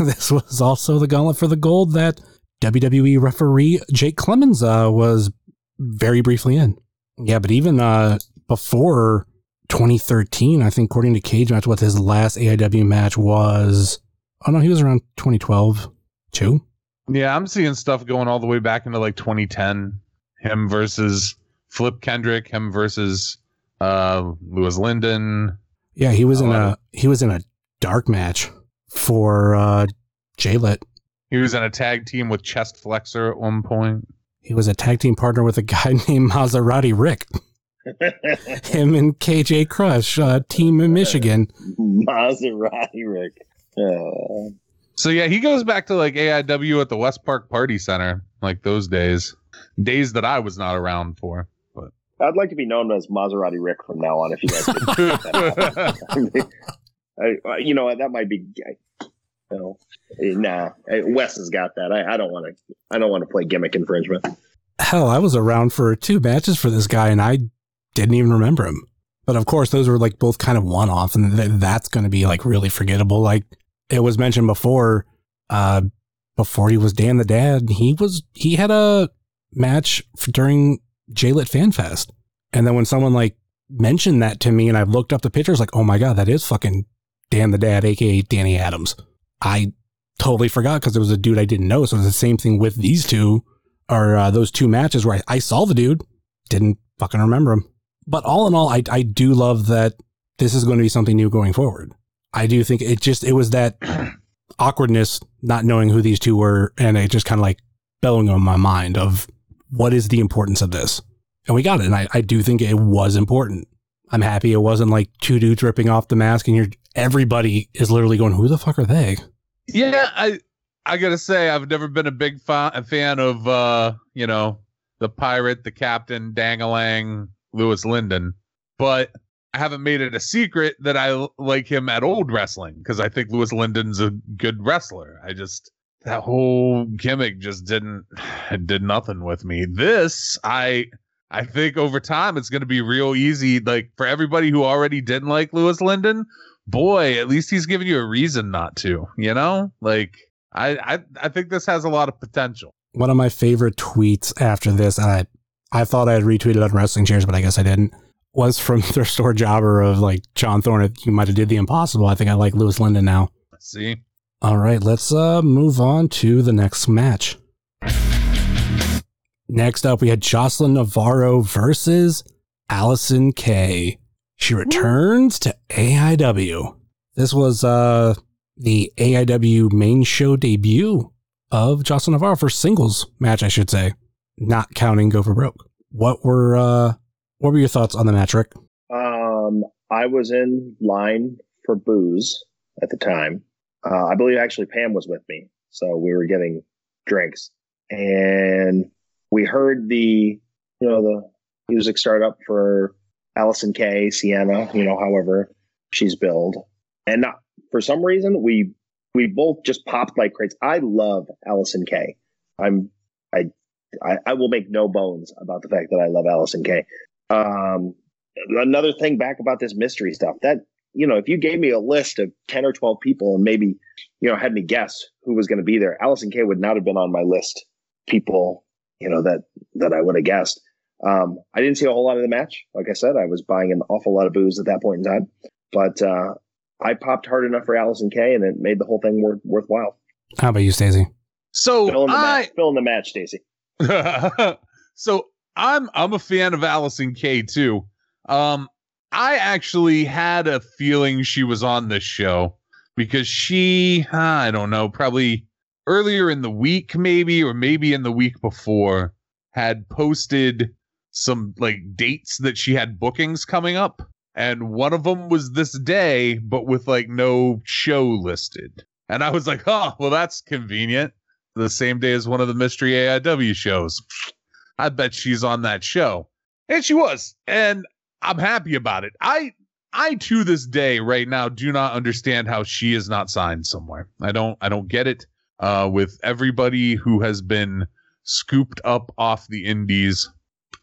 this was also the Gauntlet for the Gold that W W E referee Jake Clemens uh, was very briefly in. Yeah, but even uh, before twenty thirteen, I think, according to Cage Match, what his last A I W match was. Oh, no, he was around twenty twelve, too. Yeah, I'm seeing stuff going all the way back into like twenty ten. Him versus Flip Kendrick. Him versus uh, Lewis Lyndon. Yeah, he was uh, in a he was in a dark match for uh, J-Lit. He was in a tag team with Chest Flexor at one point. He was a tag team partner with a guy named Maserati Rick. Him and K J Crush, uh, team in Michigan. Maserati Rick. Oh. So yeah, he goes back to like A I W at the West Park Party Center, like those days. Days that I was not around for, but I'd like to be known as Maserati Rick from now on. If you guys, that I, I, you know, that might be. I, you know, nah, Wes has got that. I don't want to. I don't want to play gimmick infringement. Hell, I was around for two matches for this guy, and I didn't even remember him. But of course, those were like both kind of one-off, and th- that's going to be like really forgettable. Like it was mentioned before, uh, before he was Dan the Dad, he was he had a. match for during J-Lit Fan Fest, and then when someone like mentioned that to me, and I looked up the pictures, like, oh my god, that is fucking Dan the Dad, aka Danny Adams. I totally forgot because it was a dude I didn't know. So it was the same thing with these two, or uh, those two matches where I, I saw the dude, didn't fucking remember them. But all in all, I, I do love that this is going to be something new going forward. I do think it just, it was that awkwardness, not knowing who these two were, and it just kind of like bellowing on my mind of what is the importance of this? And we got it. And I, I do think it was important. I'm happy it wasn't like two dudes ripping off the mask and you're, everybody is literally going, who the fuck are they? Yeah, I I got to say, I've never been a big fa- a fan of, uh, you know, the pirate, the captain, Dangalang, Lewis Lyndon, but I haven't made it a secret that I like him at old wrestling because I think Lewis Lyndon's a good wrestler. I just, that whole gimmick just didn't, it did nothing with me. This, I... I think over time it's going to be real easy. Like for everybody who already didn't like Lewis Lyndon, boy, at least he's giving you a reason not to, you know, like I, I, I think this has a lot of potential. One of my favorite tweets after this, and I, I thought I had retweeted on Wrestling Cheers, but I guess I didn't, was from Thrift Store Jobber of like John Thorne. You might've did the impossible. I think I like Lewis Lyndon now. Let's see. All right. Let's uh, move on to the next match. Next up, we had Jocelyn Navarro versus Allysin Kay. She returns to A I W. This was uh, the A I W main show debut of Jocelyn Navarro for singles match, I should say, not counting Go for Broke. What were uh, what were your thoughts on the match, Rick? Um, I was in line for booze at the time. Uh, I believe actually Pam was with me, so we were getting drinks and. We heard the, you know, the music start up for Allysin Kay, Sienna, you know, however she's billed. And not, for some reason, we we both just popped like crazy. I love Allysin Kay. I'm I, I I will make no bones about the fact that I love Allysin Kay. Um, another thing back about this mystery stuff that, you know, if you gave me a list of ten or twelve people and maybe, you know, had me guess who was going to be there, Allysin Kay would not have been on my list. People. You know, that, that I would have guessed. Um, I didn't see a whole lot of the match. Like I said, I was buying an awful lot of booze at that point in time. But uh, I popped hard enough for Allysin Kay, and it made the whole thing worth, worthwhile. How about you, Stacey? So fill in the, I... match. Fill in the match, Stacey. So I'm I'm a fan of Allysin Kay, too. Um, I actually had a feeling she was on this show because she, I don't know, probably... earlier in the week, maybe, or maybe in the week before, had posted some like dates that she had bookings coming up. And one of them was this day, but with like no show listed. And I was like, oh, well, that's convenient. The same day as one of the mystery A I W shows. I bet she's on that show. And she was. And I'm happy about it. I, I to this day right now do not understand how she is not signed somewhere. I don't, I don't get it. Uh, with everybody who has been scooped up off the indies,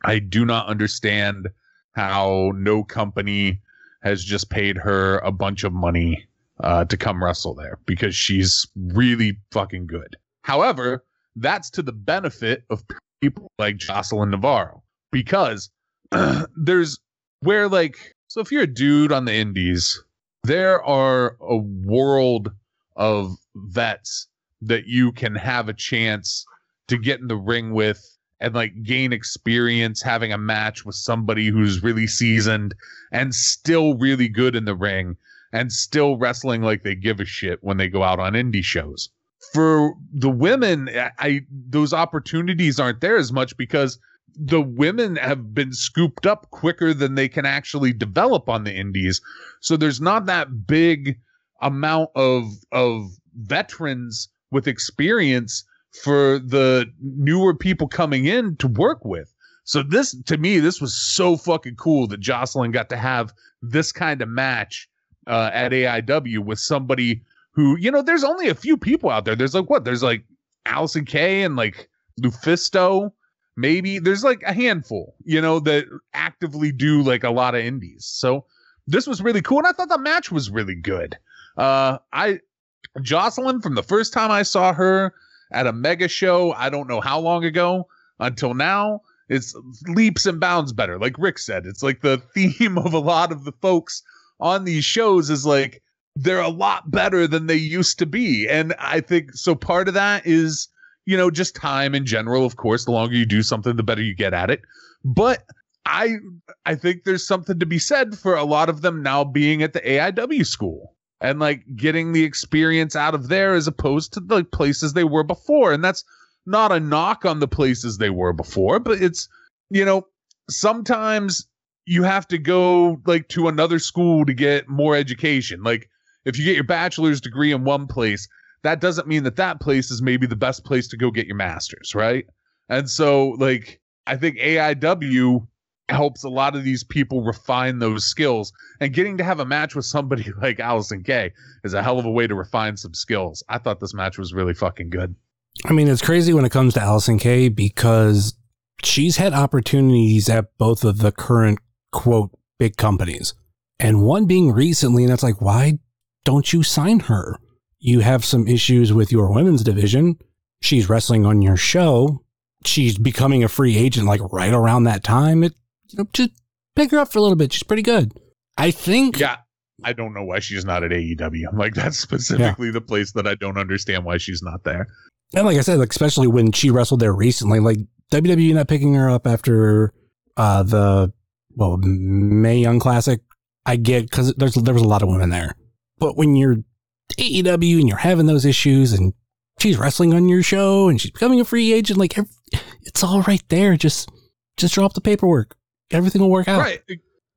I do not understand how no company has just paid her a bunch of money uh, to come wrestle there because she's really fucking good. However, that's to the benefit of people like Jocelyn Navarro because uh, there's where like, so if you're a dude on the indies, there are a world of vets that you can have a chance to get in the ring with and like gain experience having a match with somebody who's really seasoned and still really good in the ring and still wrestling like they give a shit when they go out on indie shows. For the women, I, I those opportunities aren't there as much because the women have been scooped up quicker than they can actually develop on the indies. So there's not that big amount of of veterans with experience for the newer people coming in to work with. So this, to me, this was so fucking cool that Jocelyn got to have this kind of match uh, at A I W with somebody who, you know, there's only a few people out there. There's like, what? There's like Allysin Kay and like Lufisto. Maybe there's like a handful, you know, that actively do like a lot of indies. So this was really cool. And I thought the match was really good. Uh, I, Jocelyn, from the first time I saw her at a mega show, I don't know how long ago, until now, it's leaps and bounds better. Like Rick said, it's like the theme of a lot of the folks on these shows is like, they're a lot better than they used to be. And I think, so part of that is, you know, just time in general. Of course, the longer you do something, the better you get at it. But I I think there's something to be said for a lot of them now being at the A I W school and like getting the experience out of there as opposed to the places they were before. And that's not a knock on the places they were before, but it's, you know, sometimes you have to go like to another school to get more education. Like if you get your bachelor's degree in one place, that doesn't mean that that place is maybe the best place to go get your master's, right? And so like I think A I W helps a lot of these people refine those skills, and getting to have a match with somebody like Allysin Kay is a hell of a way to refine some skills. I thought this match was really fucking good. I mean, it's crazy when it comes to Allysin Kay because she's had opportunities at both of the current quote big companies, and one being recently, and that's like, why don't you sign her? You have some issues with your women's division. She's wrestling on your show. She's becoming a free agent like right around that time. It You know, just pick her up for a little bit. She's pretty good. I think. Yeah. I don't know why she's not at A E W. I'm like, that's specifically yeah. the place that I don't understand why she's not there. And like I said, like, especially when she wrestled there recently, like W W E not picking her up after uh, the, well, Mae Young Classic. I get, cause there's, there was a lot of women there, but when you're A E W and you're having those issues and she's wrestling on your show and she's becoming a free agent, like every, it's all right there. Just, just drop the paperwork. Everything will work out. Right.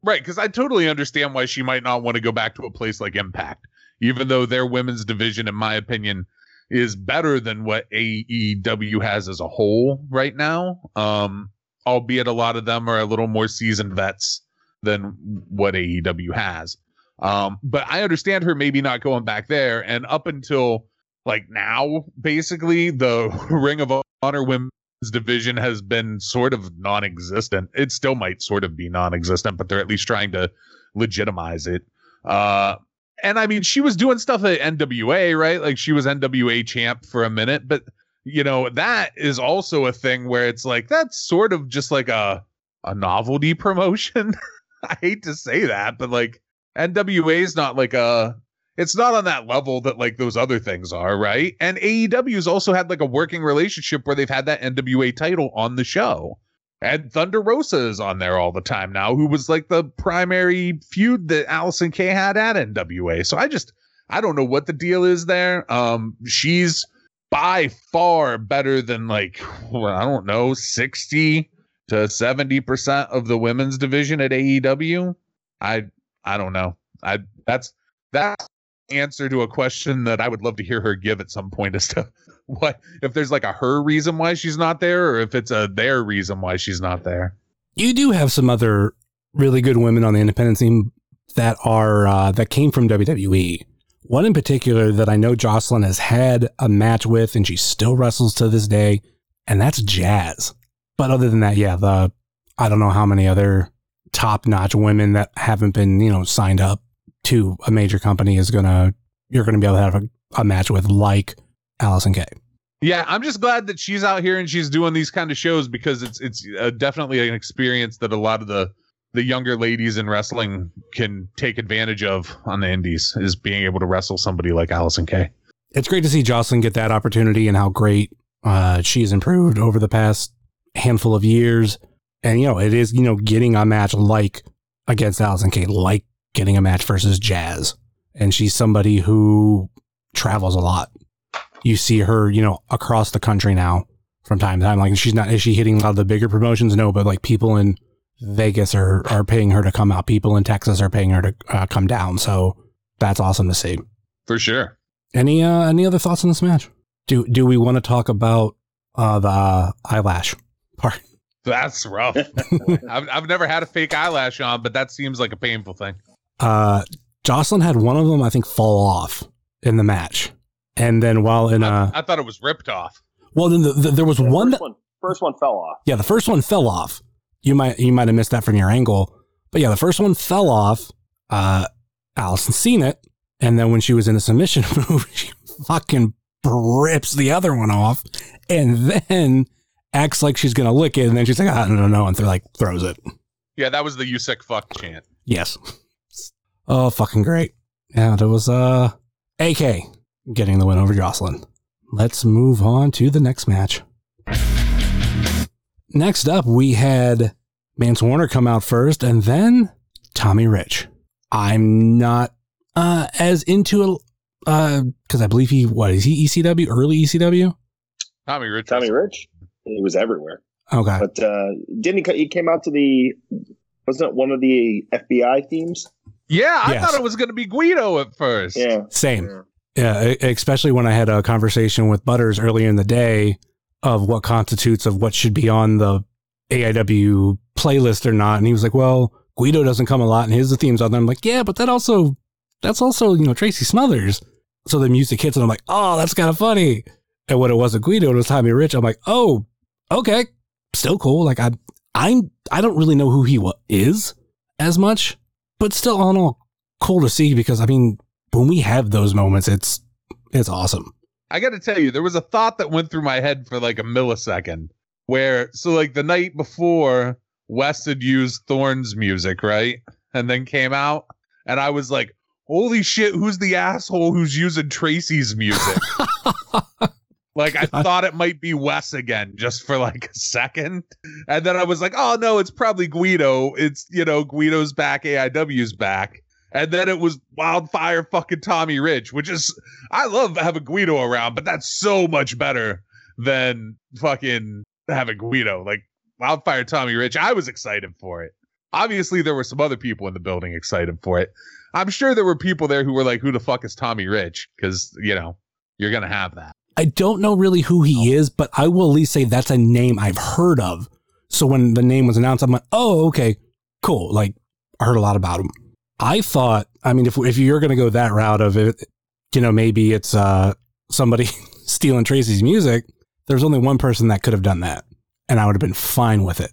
Right. Because I totally understand why she might not want to go back to a place like Impact, even though their women's division, in my opinion, is better than what A E W has as a whole right now. Um, albeit a lot of them are a little more seasoned vets than what A E W has. Um, but I understand her maybe not going back there. And up until like now, basically, the Ring of Honor women division has been sort of non-existent. It still might sort of be non-existent, but they're at least trying to legitimize it. Uh, and I mean, she was doing stuff at N W A, right? Like she was N W A champ for a minute, but you know, that is also a thing where it's like, that's sort of just like a, a novelty promotion. I hate to say that, but like N W A is not like a, it's not on that level that like those other things are, right? And A E W's also had like a working relationship where they've had that N W A title on the show. And Thunder Rosa is on there all the time now, who was like the primary feud that Allysin Kay had at N W A. So I just, I don't know what the deal is there. Um, she's by far better than like, well, I don't know, sixty to seventy percent of the women's division at A E W. I, I don't know. I, that's, that's, answer to a question that I would love to hear her give at some point as to what, if there's like a her reason why she's not there or if it's a their reason why she's not there. You do have some other really good women on the independent scene that are uh, that came from W W E. One in particular that I know Jocelyn has had a match with and she still wrestles to this day, and that's Jazz. But other than that, yeah, the I don't know how many other top-notch women that haven't been, you know, signed up to a major company is gonna you're gonna be able to have a, a match with like Allysin Kay. Yeah, I'm just glad that she's out here and she's doing these kind of shows because it's it's uh, definitely an experience that a lot of the the younger ladies in wrestling can take advantage of on the indies, is being able to wrestle somebody like Allysin Kay. It's great to see Jocelyn get that opportunity and how great uh, she's improved over the past handful of years. And you know, it is you know getting a match like against Allysin Kay, like getting a match versus Jazz. And she's somebody who travels a lot. You see her, you know, across the country now from time to time. Like she's not, is she hitting a lot of the bigger promotions? No, but like people in Vegas are, are paying her to come out. People in Texas are paying her to uh, come down. So that's awesome to see. For sure. Any, uh, any other thoughts on this match? Do, do we want to talk about uh, the eyelash part? That's rough. I've, I've never had a fake eyelash on, but that seems like a painful thing. Uh, Jocelyn had one of them, I think, fall off in the match. And then while in a... I, I thought it was ripped off. Well, then the, the, there was yeah, one, first that, one... First one fell off. Yeah, the first one fell off. You might you might have missed that from your angle. But yeah, the first one fell off. Uh, Allysin seen it. And then when she was in a submission move, she fucking rips the other one off. And then acts like she's going to lick it. And then she's like, ah, no, no, no. And they're like, throws it. Yeah, that was the you sick fuck chant. Yes. Oh, fucking great. Yeah, that was uh, A K getting the win over Jocelyn. Let's move on to the next match. Next up, we had Mance Warner come out first, and then Tommy Rich. I'm not uh, as into uh because I believe he what is he E C W early E C W? Tommy Rich. Tommy Rich. He was everywhere. Okay, but uh, didn't he? He came out to the wasn't it one of the F B I themes? Yeah, I yes. thought it was going to be Guido at first. Yeah, same. Yeah. Yeah, especially when I had a conversation with Butters earlier in the day of what constitutes of what should be on the A I W playlist or not. And he was like, well, Guido doesn't come a lot and his the themes on there. I'm like, yeah, but that also, that's also, you know, Tracy Smothers. So the music hits and I'm like, oh, that's kind of funny. And when it wasn't Guido, it was Tommy Rich. I'm like, oh, okay, still cool. Like I, I'm, I don't really know who he wa- is as much, but still all in all cool to see because I mean, when we have those moments, it's it's awesome. I got to tell you, there was a thought that went through my head for like a millisecond where, so like the night before, Wes had used Thorne's music, right? And then came out and I was like, holy shit, who's the asshole who's using Tracy's music? Like I thought it might be Wes again just for like a second. And then I was like, oh no, it's probably Guido. It's, you know, Guido's back, A I W's back. And then it was Wildfire fucking Tommy Rich, which is, I love having Guido around, but that's so much better than fucking having Guido. Like, Wildfire Tommy Rich, I was excited for it. Obviously, there were some other people in the building excited for it. I'm sure there were people there who were like, who the fuck is Tommy Rich? Because, you know, you're going to have that. I don't know really who he is, but I will at least say that's a name I've heard of. So when the name was announced, I'm like, oh, okay, cool. Like, I heard a lot about him. I thought, I mean, if if you're going to go that route of it, you know, maybe it's uh, somebody stealing Tracy's music, there's only one person that could have done that. And I would have been fine with it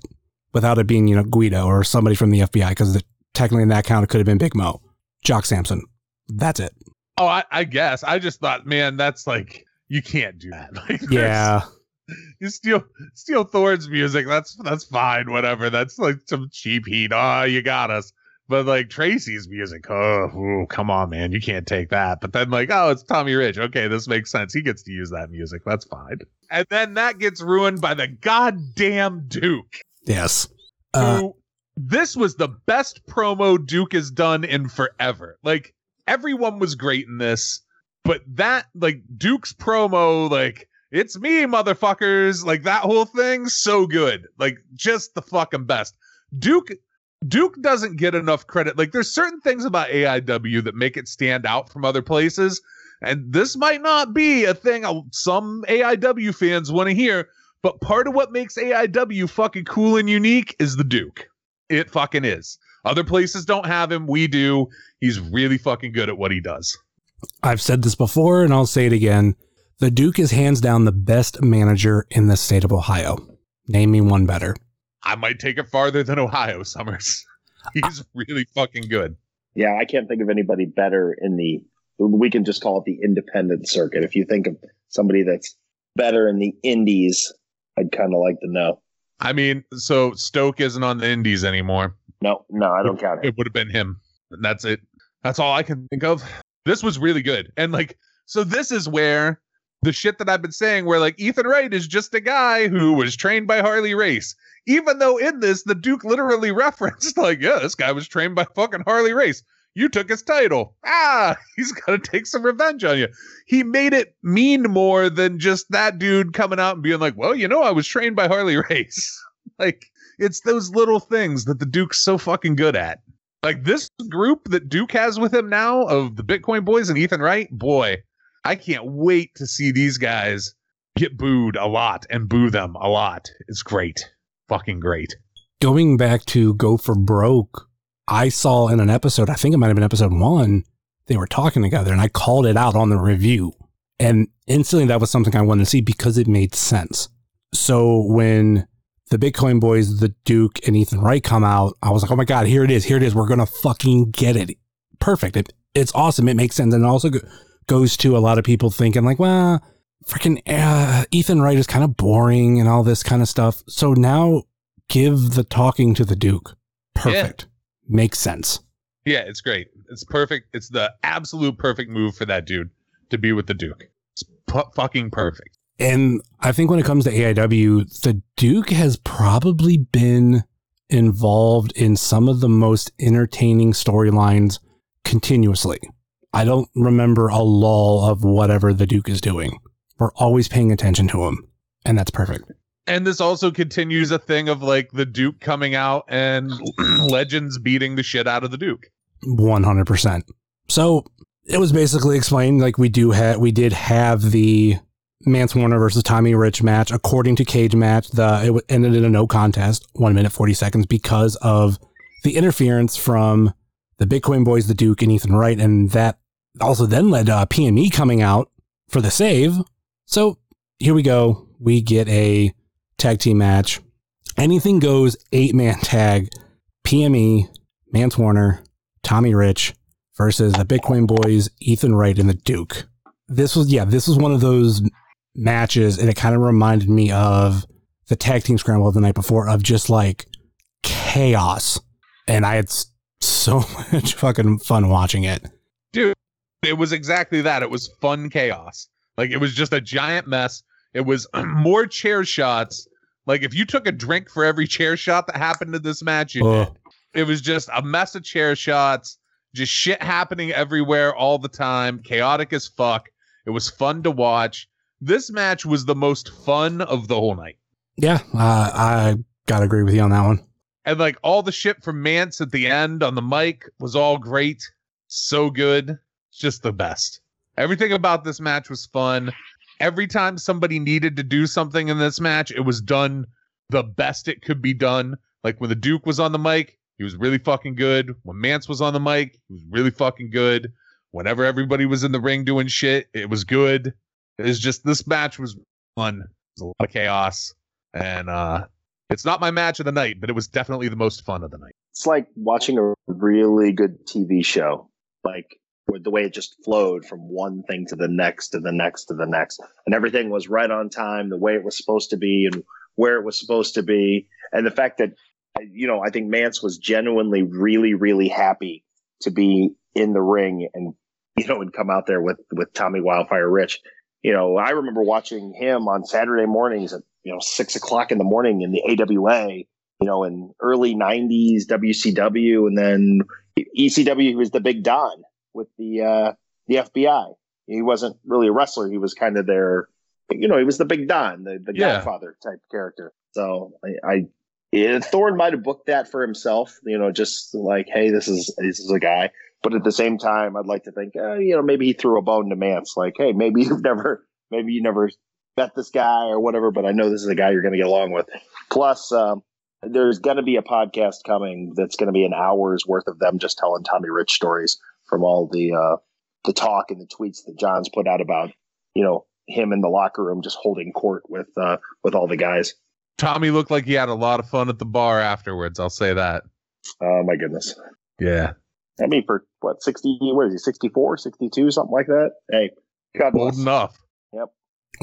without it being, you know, Guido or somebody from the F B I, because technically in that count, it could have been Big Mo, Jock Sampson. That's it. Oh, I, I guess. I just thought, man, that's like, you can't do that. Like, yeah. You steal steal Thorne's music. That's, that's fine. Whatever. That's like some cheap heat. Oh, you got us. But like Tracy's music, oh, ooh, come on, man, you can't take that. But then like, oh, it's Tommy Rich. Okay, this makes sense. He gets to use that music. That's fine. And then that gets ruined by the goddamn Duke. Yes. Uh, who, this was the best promo Duke has done in forever. Like everyone was great in this, but that like Duke's promo, like it's me, motherfuckers, like that whole thing, so good. Like just the fucking best. Duke. Duke doesn't get enough credit. Like there's certain things about A I W that make it stand out from other places. And this might not be a thing some A I W fans want to hear, but part of what makes A I W fucking cool and unique is the Duke. It fucking is. Other places don't have him. We do. He's really fucking good at what he does. I've said this before and I'll say it again. The Duke is hands down the best manager in the state of Ohio. Name me one better. I might take it farther than Ohio, Summers. He's really fucking good. Yeah, I can't think of anybody better in the, we can just call it the independent circuit. If you think of somebody that's better in the indies, I'd kind of like to know. I mean, so Stoke isn't on the indies anymore. No, no, I don't count it. It would have been him. And that's it. That's all I can think of. This was really good. And like, so this is where the shit that I've been saying, where like Ethan Wright is just a guy who was trained by Harley Race. Even though in this, the Duke literally referenced, like, yeah, this guy was trained by fucking Harley Race. You took his title. Ah, he's going to take some revenge on you. He made it mean more than just that dude coming out and being like, well, you know, I was trained by Harley Race. Like, it's those little things that the Duke's so fucking good at. Like, this group that Duke has with him now of the Bitcoin Boys and Ethan Wright, boy, I can't wait to see these guys get booed a lot and boo them a lot. It's great. Fucking great. Going back to Go for Broke, I saw in an episode, I think it might have been episode one, they were talking together and I called it out on the review. And instantly that was something I wanted to see because it made sense. So when the Bitcoin Boys, the Duke and Ethan Wright come out, I was like, oh my God, here it is. Here it is. We're going to fucking get it. Perfect. It, it's awesome. It makes sense. And it also go- goes to a lot of people thinking like, well, freaking uh, Ethan Wright is kind of boring and all this kind of stuff. So now give the talking to the Duke. Perfect. Yeah. Makes sense. Yeah, it's great. It's perfect. It's the absolute perfect move for that dude to be with the Duke. It's pu- fucking perfect. And I think when it comes to A I W, the Duke has probably been involved in some of the most entertaining storylines continuously. I don't remember a lull of whatever the Duke is doing. We're always paying attention to him, and that's perfect. And this also continues a thing of like the Duke coming out and legends beating the shit out of the Duke. one hundred percent. So it was basically explained like we do have, we did have the Mance Warner versus Tommy Rich match. According to Cage Match, the it ended in a no contest, one minute forty seconds, because of the interference from the Bitcoin Boys, the Duke, and Ethan Wright, and that also then led to uh, P M E coming out for the save. So here we go. We get a tag team match. Anything goes eight-man tag. P M E, Mance Warner, Tommy Rich versus the Bitcoin Boys, Ethan Wright, and the Duke. This was, yeah, this was one of those matches, and it kind of reminded me of the tag team scramble of the night before, of just like chaos. And I had so much fucking fun watching it. Dude, it was exactly that. It was fun chaos. Like, it was just a giant mess. It was more chair shots. Like, if you took a drink for every chair shot that happened in this match, you did. It was just a mess of chair shots, just shit happening everywhere all the time, chaotic as fuck. It was fun to watch. This match was the most fun of the whole night. Yeah, uh, I gotta agree with you on that one. And like all the shit from Mance at the end on the mic was all great. So good. It's just the best. Everything about this match was fun. Every time somebody needed to do something in this match, it was done the best it could be done. Like when the Duke was on the mic, he was really fucking good. When Mance was on the mic, he was really fucking good. Whenever everybody was in the ring doing shit, it was good. It was just, this match was fun. It was a lot of chaos. And uh, it's not my match of the night, but it was definitely the most fun of the night. It's like watching a really good T V show. Like, with the way it just flowed from one thing to the next, to the next, to the next. And everything was right on time, the way it was supposed to be and where it was supposed to be. And the fact that, you know, I think Mance was genuinely really, really happy to be in the ring and, you know, and come out there with, with Tommy Wildfire Rich. You know, I remember watching him on Saturday mornings at, you know, six o'clock in the morning in the A W A, you know, in early nineties W C W, and then E C W, he was the Big Don with the uh, the F B I. He wasn't really a wrestler. He was kind of their, you know, he was the Big Don, the, the yeah. Godfather type character. So I, I yeah, Thorne might have booked that for himself, you know, just like, hey, this is this is a guy. But at the same time, I'd like to think, uh, you know, maybe he threw a bone to Mance, like, hey, maybe you've never, maybe you never met this guy or whatever, but I know this is a guy you're going to get along with. Plus, um, there's going to be a podcast coming that's going to be an hour's worth of them just telling Tommy Rich stories from all the uh, the talk and the tweets that John's put out about, you know, him in the locker room just holding court with uh, with all the guys. Tommy looked like he had a lot of fun at the bar afterwards. I'll say that. Oh, my goodness. Yeah. I mean, for what, sixty, where is he, sixty-four, sixty-two, something like that? Hey, God bless. Old enough. Yep.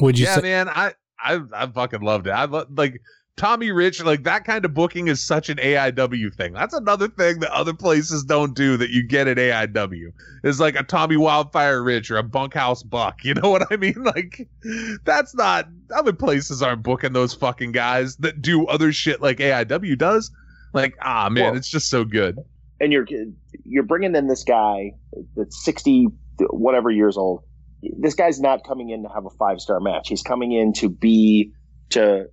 Would you yeah, say- man, I, I I fucking loved it. I lo- Like, Tommy Rich, like, that kind of booking is such an A I W thing. That's another thing that other places don't do that you get at A I W. It's like a Tommy Wildfire Rich or a Bunkhouse Buck. You know what I mean? Like, that's not, other places aren't booking those fucking guys that do other shit like A I W does. Like, ah, man, well, it's just so good. And you're you're bringing in this guy that's sixty whatever years old. This guy's not coming in to have a five-star match. He's coming in to be, to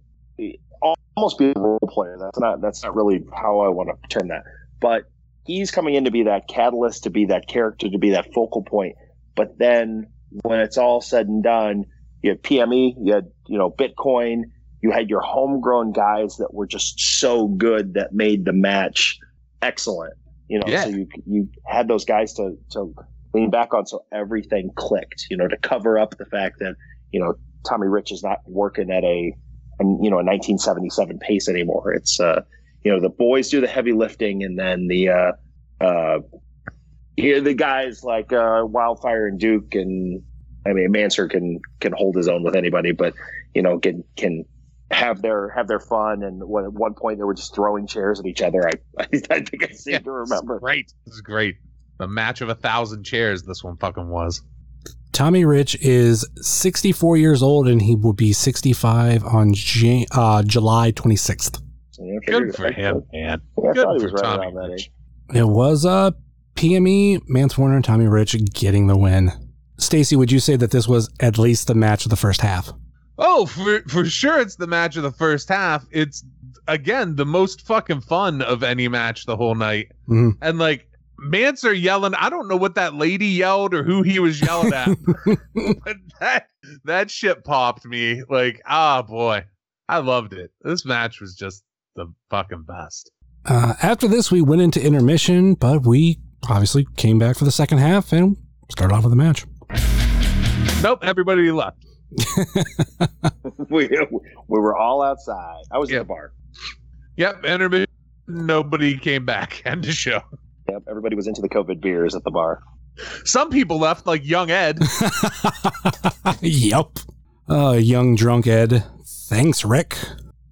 almost be a role player. That's not that's not really how I want to term that. But he's coming in to be that catalyst, to be that character, to be that focal point. But then when it's all said and done, you had P M E, you had, you know, Bitcoin, you had your homegrown guys that were just so good that made the match excellent. You know, yeah. So you you had those guys to, to lean back on, so everything clicked, you know, to cover up the fact that, you know, Tommy Rich is not working at a, you know, a nineteen seventy-seven pace anymore. It's, uh, you know, the boys do the heavy lifting, and then the uh, uh, you know, the guys like uh, Wildfire and Duke, and I mean, Manser can can hold his own with anybody, but, you know, can can have their have their fun. And when, at one point they were just throwing chairs at each other. I I, I think I seem yeah, to remember. This is great. This is great. The match of a thousand chairs. This one fucking was. Tommy Rich is sixty-four years old, and he will be sixty-five on Jan- uh, July twenty-sixth. Yeah, good for him, man. Yeah, good for right Tommy that Rich. It was uh, P M E, Mance Warner, and Tommy Rich getting the win. Stacey, would you say that this was at least the match of the first half? Oh, for, for sure it's the match of the first half. It's, again, the most fucking fun of any match the whole night. Mm-hmm. And, like, Mance are yelling. I don't know what that lady yelled or who he was yelling at. But that, that shit popped me. Like, ah, boy. I loved it. This match was just the fucking best. Uh, after this, we went into intermission, but we obviously came back for the second half and started off with a match. Nope, everybody left. we, we were all outside. I was yep. at the bar. Yep, intermission. Nobody came back. End of show. Yep, everybody was into the COVID beers at the bar. Some people left, like young Ed. Yep. Uh, young drunk Ed. Thanks, Rick.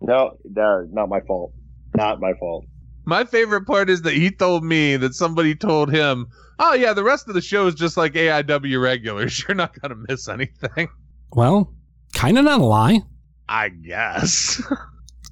No, no, not my fault. Not my fault. My favorite part is that he told me that somebody told him, oh, yeah, the rest of the show is just like A I W regulars. You're not going to miss anything. Well, kind of not a lie. I guess.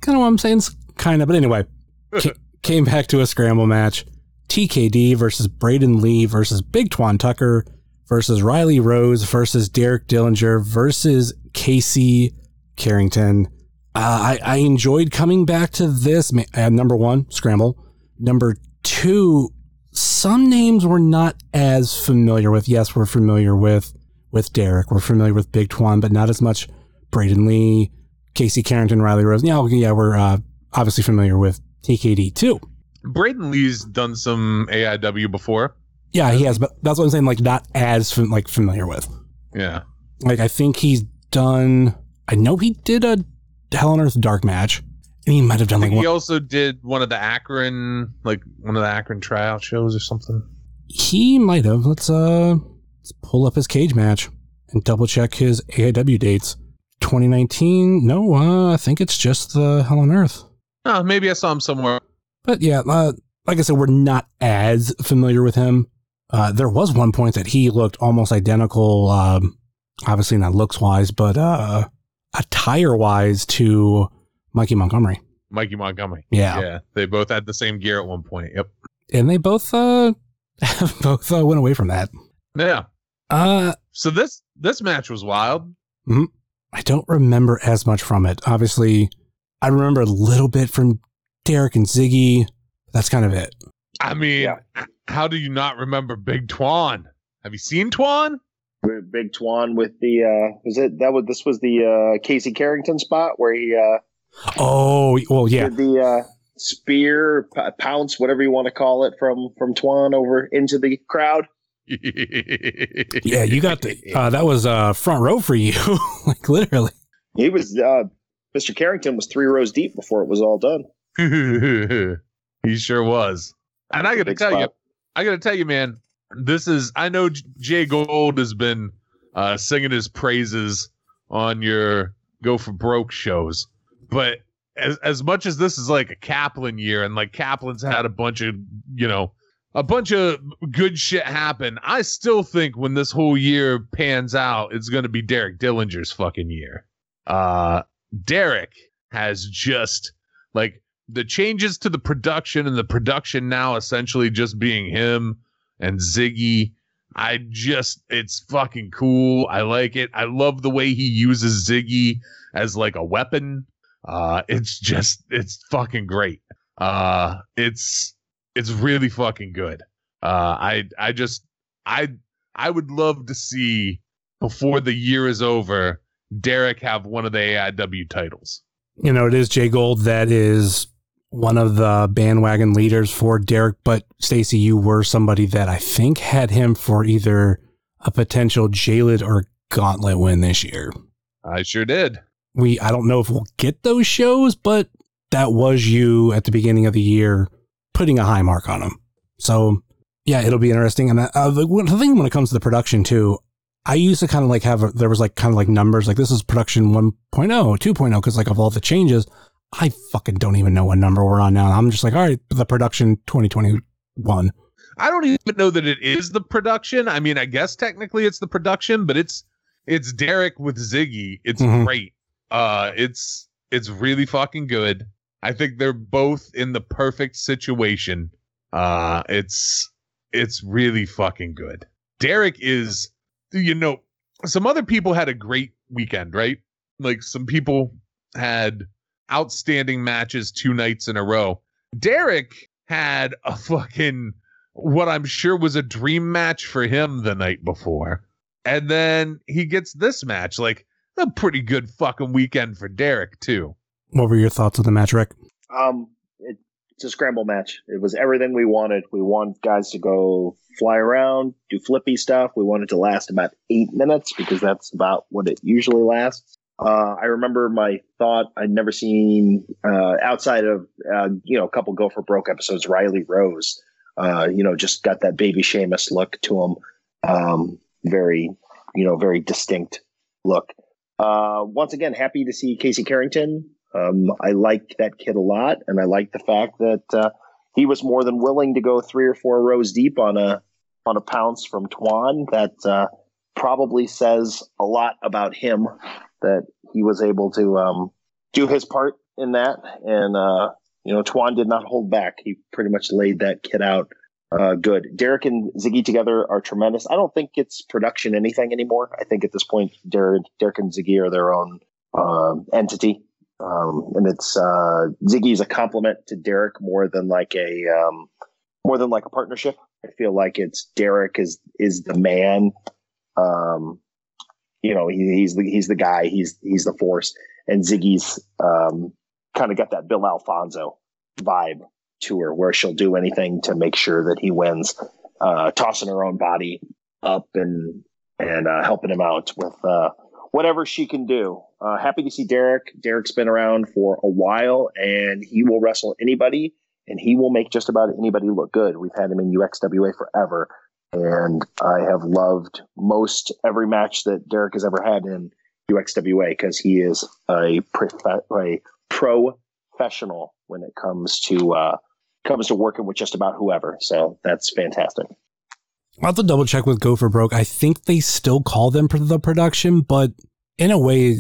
Kind of what I'm saying. Kind of. But anyway, ca- came back to a scramble match. T K D versus Braden Lee versus Big Twan Tucker versus Riley Rose versus Derek Dillinger versus Casey Carrington. Uh, I, I enjoyed coming back to this. Uh, number one, scramble. Number two, some names we're not as familiar with. Yes, we're familiar with with Derek. We're familiar with Big Twan, but not as much Braden Lee, Casey Carrington, Riley Rose. Yeah, yeah we're uh, obviously familiar with T K D too. Braden Lee's done some A I W before. Yeah, he has, but that's what I'm saying. Like not as fam- like familiar with. Yeah. Like I think he's done. I know he did a Hell on Earth dark match, and he might have done like one. He also did one of the Akron, like one of the Akron tryout shows or something. He might have. Let's uh, let's pull up his cage match and double check his A I W dates. twenty nineteen. No, uh, I think it's just the Hell on Earth. Oh, maybe I saw him somewhere. But yeah, uh, like I said, we're not as familiar with him. Uh, there was one point that he looked almost identical, um, obviously not looks wise, but uh. attire wise to Mikey Montgomery. Mikey Montgomery. Yeah. Yeah. They both had the same gear at one point. Yep. And they both uh both uh, went away from that. Yeah. Uh so this this match was wild. Mm-hmm. I don't remember as much from it. Obviously, I remember a little bit from Derek and Ziggy. That's kind of it. I mean, yeah. How do you not remember Big Twan? Have you seen Twan? Big Twan with the uh, was it that was this was the uh, Casey Carrington spot where he uh, oh well yeah did the uh, spear p- pounce whatever you want to call it from from Twan over into the crowd. Yeah, you got the uh, that was uh, front row for you. Like literally, he was uh, Mister Carrington was three rows deep before it was all done. He sure was, and I gotta tell spot. you, I gotta tell you, man. This is, I know Jay Gold has been uh, singing his praises on your Go For Broke shows, but as as much as this is like a Kaplan year and like Kaplan's had a bunch of, you know, a bunch of good shit happen, I still think when this whole year pans out, it's going to be Derek Dillinger's fucking year. Uh, Derek has just like the changes to the production and the production now essentially just being him and Ziggy. I just, it's fucking cool. I like it. I love the way he uses Ziggy as like a weapon. Uh, it's just, it's fucking great. Uh, it's, it's really fucking good. Uh, I, I just, I, I would love to see before the year is over, Derek have one of the A I W titles. You know, it is Jay Gold that is one of the bandwagon leaders for Derek, but Stacey, you were somebody that I think had him for either a potential J-Lid or Gauntlet win this year. I sure did. We, I don't know if we'll get those shows, but that was you at the beginning of the year putting a high mark on him. So yeah, it'll be interesting. And I, I, the thing when it comes to the production too, I used to kind of like have, a, there was like kind of like numbers, like this is production one point oh, two point oh, because like of all the changes, I fucking don't even know what number we're on now. I'm just like, all right, the production twenty twenty-one. I don't even know that it is the production. I mean, I guess technically it's the production, but it's it's Derek with Ziggy. It's mm-hmm. great. Uh, it's it's really fucking good. I think they're both in the perfect situation. Uh, it's it's really fucking good. Derek is, you know, some other people had a great weekend, right? Like some people had outstanding matches two nights in a row. Derek had a fucking, what I'm sure was a dream match for him the night before. And then he gets this match, like a pretty good fucking weekend for Derek too. What were your thoughts on the match, Rick? Um, it, it's a scramble match. It was everything we wanted. We want guys to go fly around, do flippy stuff. We wanted to last about eight minutes because that's about what it usually lasts. Uh, I remember my thought, I'd never seen, uh, outside of, uh, you know, a couple Go For Broke episodes, Riley Rose, uh, you know, just got that baby Sheamus look to him. Um, very, you know, very distinct look. Uh, once again, happy to see Casey Carrington. Um, I liked that kid a lot, and I liked the fact that uh, he was more than willing to go three or four rows deep on a on a pounce from Twan. That uh, probably says a lot about him, that he was able to um, do his part in that. And uh, you know, Twan did not hold back. He pretty much laid that kid out uh, good. Derek and Ziggy together are tremendous. I don't think it's production anything anymore. I think at this point, Derek, Derek and Ziggy are their own uh, entity. Um, and it's, uh, Ziggy's a compliment to Derek more than like a, um, more than like a partnership. I feel like it's Derek is, is the man. Um, you know, he, he's the, he's the guy, he's, he's the force, and Ziggy's, um, kind of got that Bill Alfonso vibe to her where she'll do anything to make sure that he wins, uh, tossing her own body up and, and, uh, helping him out with, uh, whatever she can do. Uh, happy to see Derek. Derek's been around for a while, and he will wrestle anybody, and he will make just about anybody look good. We've had him in U X W A forever, and I have loved most every match that Derek has ever had in U X W A because he is a, prof- a professional when it comes to uh, comes to working with just about whoever. So that's fantastic. I'll have to double check with Go For Broke. I think they still call them the production, but in a way,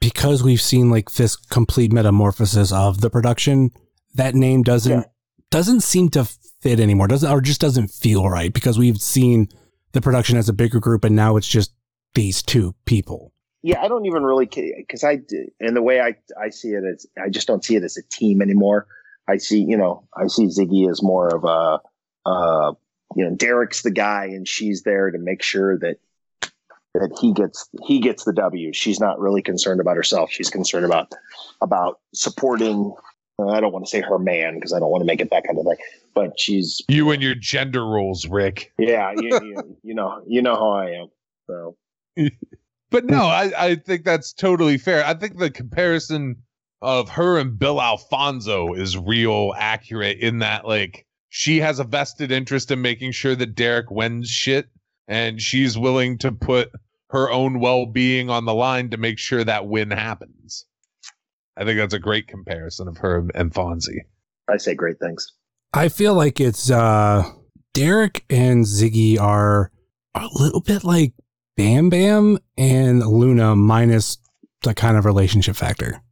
because we've seen like this complete metamorphosis of the production, that name doesn't yeah. doesn't seem to fit anymore. Doesn't or just doesn't feel right because we've seen the production as a bigger group, and now it's just these two people. Yeah, I don't even really because I and the way I I see it, it's, I just don't see it as a team anymore. I see you know I see Ziggy as more of a. a You know, Derek's the guy, and she's there to make sure that that he gets he gets the W. She's not really concerned about herself. She's concerned about about supporting. I don't want to say her man because I don't want to make it that kind of thing. But she's you and your gender roles, Rick. Yeah, you, you, you know, you know how I am. So, but no, I, I think that's totally fair. I think the comparison of her and Bill Alfonso is real accurate in that, like. She has a vested interest in making sure that Derek wins shit, and she's willing to put her own well-being on the line to make sure that win happens. I think that's a great comparison of her and Fonzie. I say great things. I feel like it's uh, Derek and Ziggy are a little bit like Bam Bam and Luna minus the kind of relationship factor.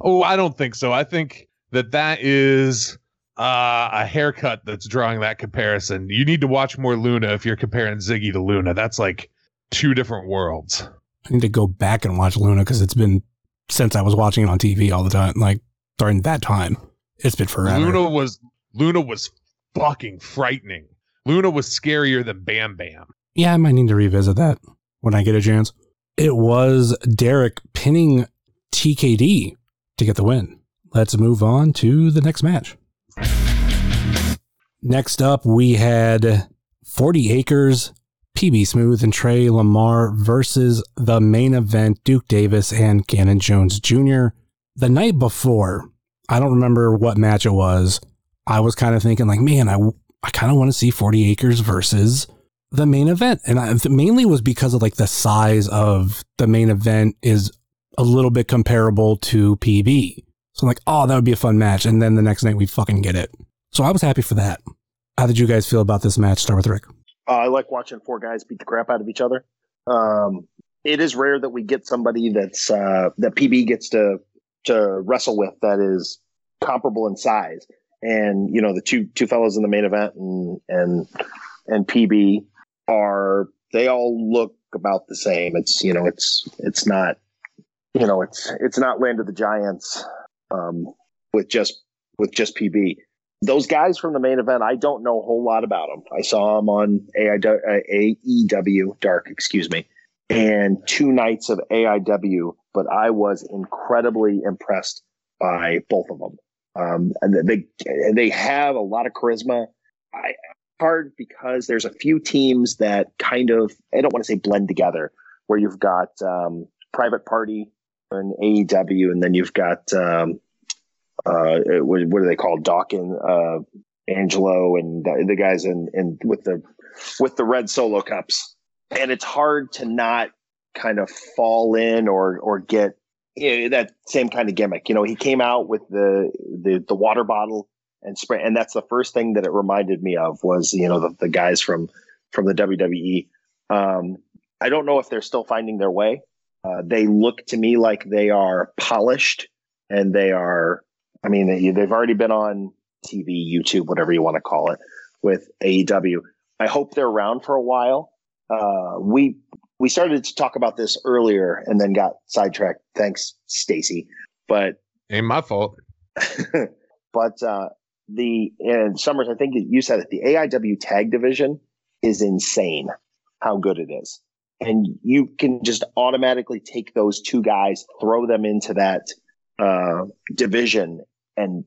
Oh, I don't think so. I think that that is... Uh, a haircut that's drawing that comparison. You need to watch more Luna if you're comparing Ziggy to Luna. That's like two different worlds. I need to go back and watch Luna because it's been since I was watching it on T V all the time. Like during that time, it's been forever. Luna was Luna was fucking frightening. Luna was scarier than Bam Bam. Yeah, I might need to revisit that when I get a chance. It was Derek pinning T K D to get the win. Let's move on to the next match. Next up, we had forty acres, P B Smooth and Trey Lamar versus the main event, Duke Davis and Cannon Jones Junior The night before, I don't remember what match it was. I was kind of thinking like, man, I, I kind of want to see forty acres versus the main event. And I, mainly was because of like the size of the main event is a little bit comparable to P B. So I'm like, oh, that would be a fun match. And then the next night we fucking get it. So I was happy for that. How did you guys feel about this match? Start with Rick. Uh, I like watching four guys beat the crap out of each other. Um, it is rare that we get somebody that's uh, that P B gets to to wrestle with that is comparable in size. And, you know, the two two fellows in the main event and and and P B are, they all look about the same. It's, you know, it's it's not, you know, it's it's not Land of the Giants um, with just with just P B. Those guys from the main event, I don't know a whole lot about them. I saw them on A I W, A E W Dark, excuse me, and two nights of A I W, but I was incredibly impressed by both of them. Um, and they they have a lot of charisma. I, hard because there's a few teams that kind of, I don't want to say blend together, where you've got um, Private Party and A E W, and then you've got um, uh, what, what are they called? Dawkins, uh, Angelo, and the, the guys in, in with the with the red solo cups, and it's hard to not kind of fall in or or get, you know, that same kind of gimmick. You know, he came out with the the, the water bottle and spray, and that's the first thing that it reminded me of was, you know, the, the guys from from the W W E. Um, I don't know if they're still finding their way. Uh, they look to me like they are polished, and they are. I mean, they, they've already been on T V, YouTube, whatever you want to call it, with A E W. I hope they're around for a while. Uh, we. We started to talk about this earlier and then got sidetracked. Thanks, Stacey. But ain't my fault. But uh, the and Summers, I think you said it. The A I W tag division is insane how good it is, and you can just automatically take those two guys, throw them into that uh, division, and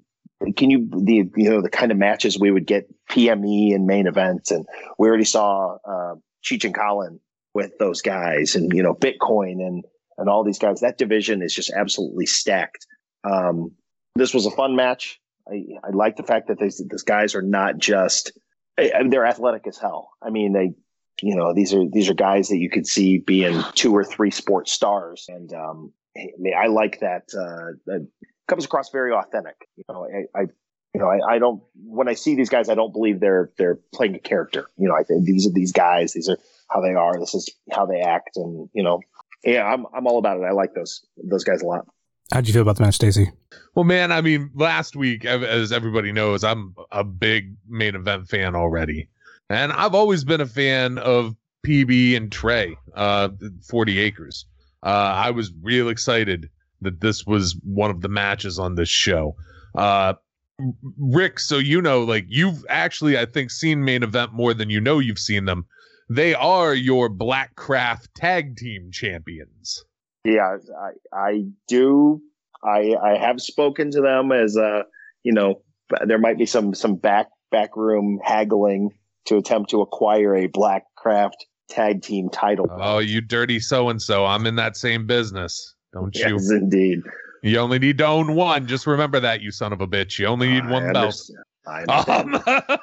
can you the you know the kind of matches we would get P M E and main events, and we already saw uh, Cheech and Colin with those guys, and, you know, Bitcoin and, and all these guys. That division is just absolutely stacked. Um, this was a fun match. I, I like the fact that these, these guys are not just, I, I mean, they're athletic as hell. I mean, they, you know, these are, these are guys that you could see being two or three sports stars. And, um, I mean, I like that, uh, that comes across very authentic. You know, I, I you know, I, I don't, when I see these guys, I don't believe they're, they're playing a character. You know, I think these are these guys, these are how they are. This is how they act. And, you know, yeah, I'm, I'm all about it. I like those, those guys a lot. How'd you feel about the match, Stacey? Well, man, I mean, last week, as everybody knows, I'm a big main event fan already. And I've always been a fan of P B and Trey, uh, forty acres. Uh, I was real excited that this was one of the matches on this show. Uh, Rick, so you know, like, you've actually, I think, seen main event more than you know you've seen them. They are your Black Craft tag team champions. Yeah, I, I do. I I have spoken to them as a, you know, there might be some some back backroom haggling to attempt to acquire a Black Craft tag team title. Oh, you dirty so and so! I'm in that same business, don't you? Yes, indeed. You only need to own one. Just remember that, you son of a bitch. You only need I one belt. I understand. Um,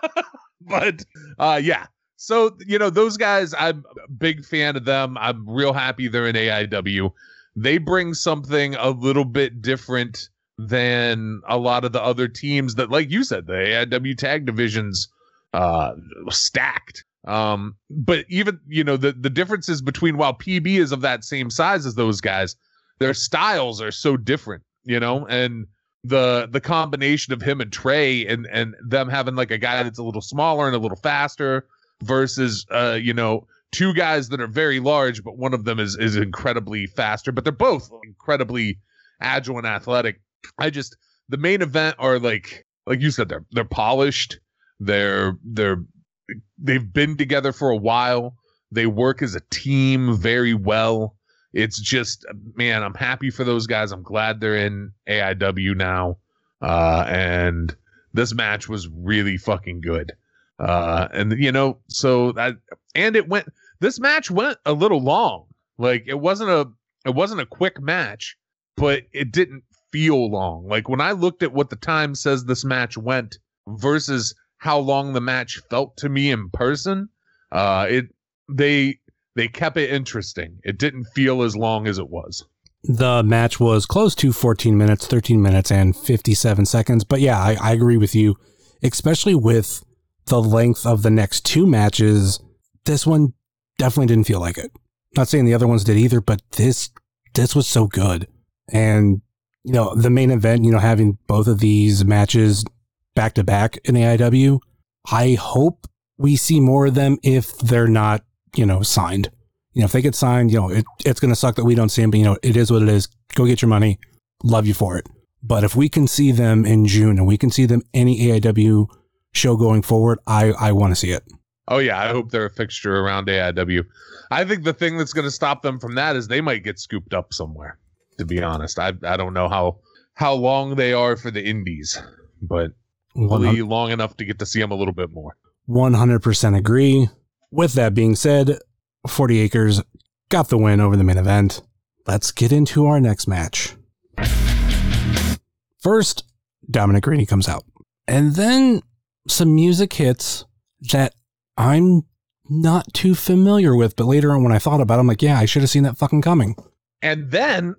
but, uh, yeah. So, you know, those guys, I'm a big fan of them. I'm real happy they're in A I W. They bring something a little bit different than a lot of the other teams that, like you said, the A I W tag division's uh, stacked. Um, but even, you know, the, the differences between, while P B is of that same size as those guys, their styles are so different, you know, and the the combination of him and Trey and, and them having like a guy that's a little smaller and a little faster versus, uh, you know, two guys that are very large, but one of them is, is incredibly faster, but they're both incredibly agile and athletic. I just, the main event are like, like you said, they're, they're polished. They're, they're, they've been together for a while. They work as a team very well. It's just, man, I'm happy for those guys. I'm glad they're in A I W now. Uh, and this match was really fucking good. Uh, and, you know, so that, and it went, this match went a little long. Like, it wasn't a, it wasn't a quick match, but it didn't feel long. Like, when I looked at what the time says this match went versus how long the match felt to me in person, uh, it, they, They kept it interesting. It didn't feel as long as it was. The match was close to fourteen minutes, thirteen minutes, and fifty-seven seconds. But yeah, I, I agree with you, especially with the length of the next two matches. This one definitely didn't feel like it. Not saying the other ones did either, but this this was so good. And you know, the main event, you know, having both of these matches back to back in the A I W, I hope we see more of them if they're not, you know, signed. You know, if they get signed, you know, it, it's going to suck that we don't see them, but, you know, it is what it is. Go get your money. Love you for it. But if we can see them in June and we can see them any A I W show going forward, I, I want to see it. Oh, yeah. I hope they're a fixture around A I W. I think the thing that's going to stop them from that is they might get scooped up somewhere, to be honest. I I don't know how, how long they are for the indies, but only long enough to get to see them a little bit more. one hundred percent agree. With that being said, forty Acres got the win over the main event. Let's get into our next match. First, Dominic Garrini comes out. And then some music hits that I'm not too familiar with, but later on when I thought about it, I'm like, yeah, I should have seen that fucking coming. And then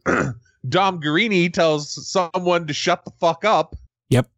Dom Garrini tells someone to shut the fuck up. Yep.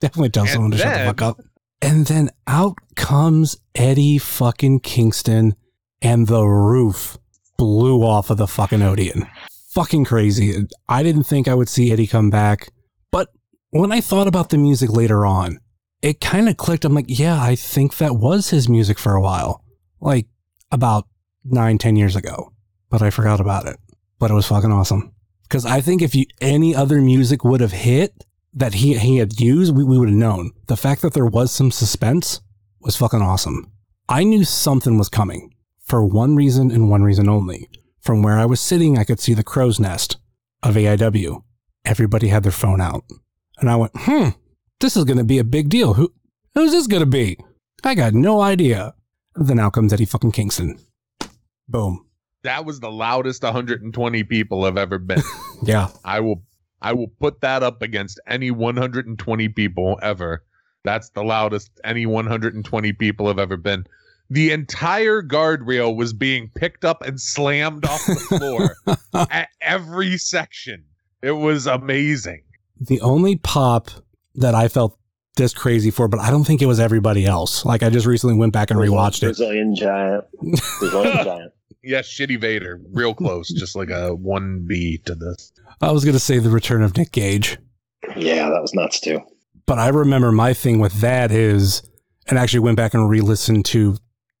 Definitely tells and someone to then, shut the fuck up. And then out comes Eddie fucking Kingston, and the roof blew off of the fucking Odeon. Fucking crazy. I didn't think I would see Eddie come back. But when I thought about the music later on, it kind of clicked. I'm like, yeah, I think that was his music for a while. Like about nine, ten years ago. But I forgot about it. But it was fucking awesome. Because I think if you any other music would have hit that he, he had used, we, we would have known. The fact that there was some suspense was fucking awesome. I knew something was coming. For one reason and one reason only. From where I was sitting, I could see the crow's nest of A I W. Everybody had their phone out. And I went, hmm, this is going to be a big deal. Who, who's this going to be? I got no idea. And then out comes Eddie fucking Kingston. Boom. That was the loudest one hundred twenty people I've ever been. Yeah. I will I will put that up against any one hundred twenty people ever. That's the loudest any one hundred twenty people have ever been. The entire guardrail was being picked up and slammed off the floor at every section. It was amazing. The only pop that I felt this crazy for, but I don't think it was everybody else. Like, I just recently went back and rewatched Brazilian it. Brazilian Giant. Brazilian Giant. Yeah, Shitty Vader. Real close. Just like a one B to this. I was going to say the return of Nick Gage. Yeah, that was nuts too. But I remember my thing with that is, and actually went back and re-listened to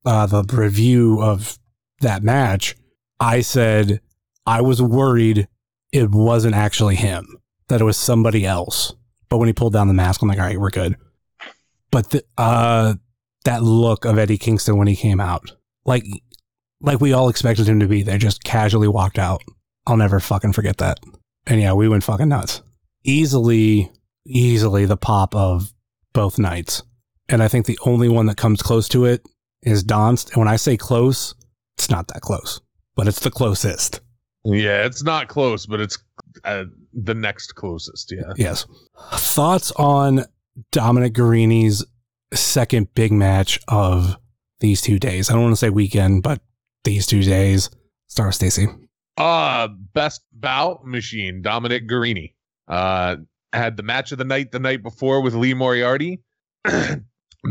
Uh, the review of that match, I said I was worried it wasn't actually him, that it was somebody else. But when he pulled down the mask, I'm like, all right, we're good. But the, uh, that look of Eddie Kingston when he came out, like like we all expected him to be there, just casually walked out. I'll never fucking forget that. And yeah, we went fucking nuts. Easily, easily the pop of both nights. And I think the only one that comes close to it is Don's, and when I say close, it's not that close, but it's the closest. Yeah, it's not close, but it's uh, the next closest, yeah. Yes. Thoughts on Dominic Garini's second big match of these two days? I don't want to say weekend, but these two days. Start with Stacey. Uh, best bout machine, Dominic Garrini. Uh, had the match of the night the night before with Lee Moriarty.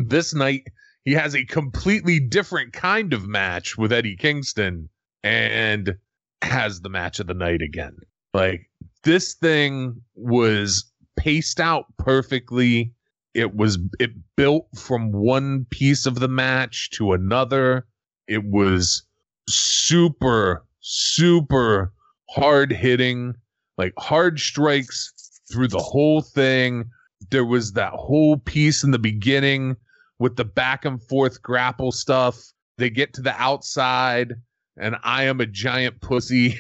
This night, he has a completely different kind of match with Eddie Kingston and has the match of the night again. Like, this thing was paced out perfectly. It was, it built from one piece of the match to another. It was super, super hard hitting, like hard strikes through the whole thing. There was that whole piece in the beginning with the back and forth grapple stuff. They get to the outside, and I am a giant pussy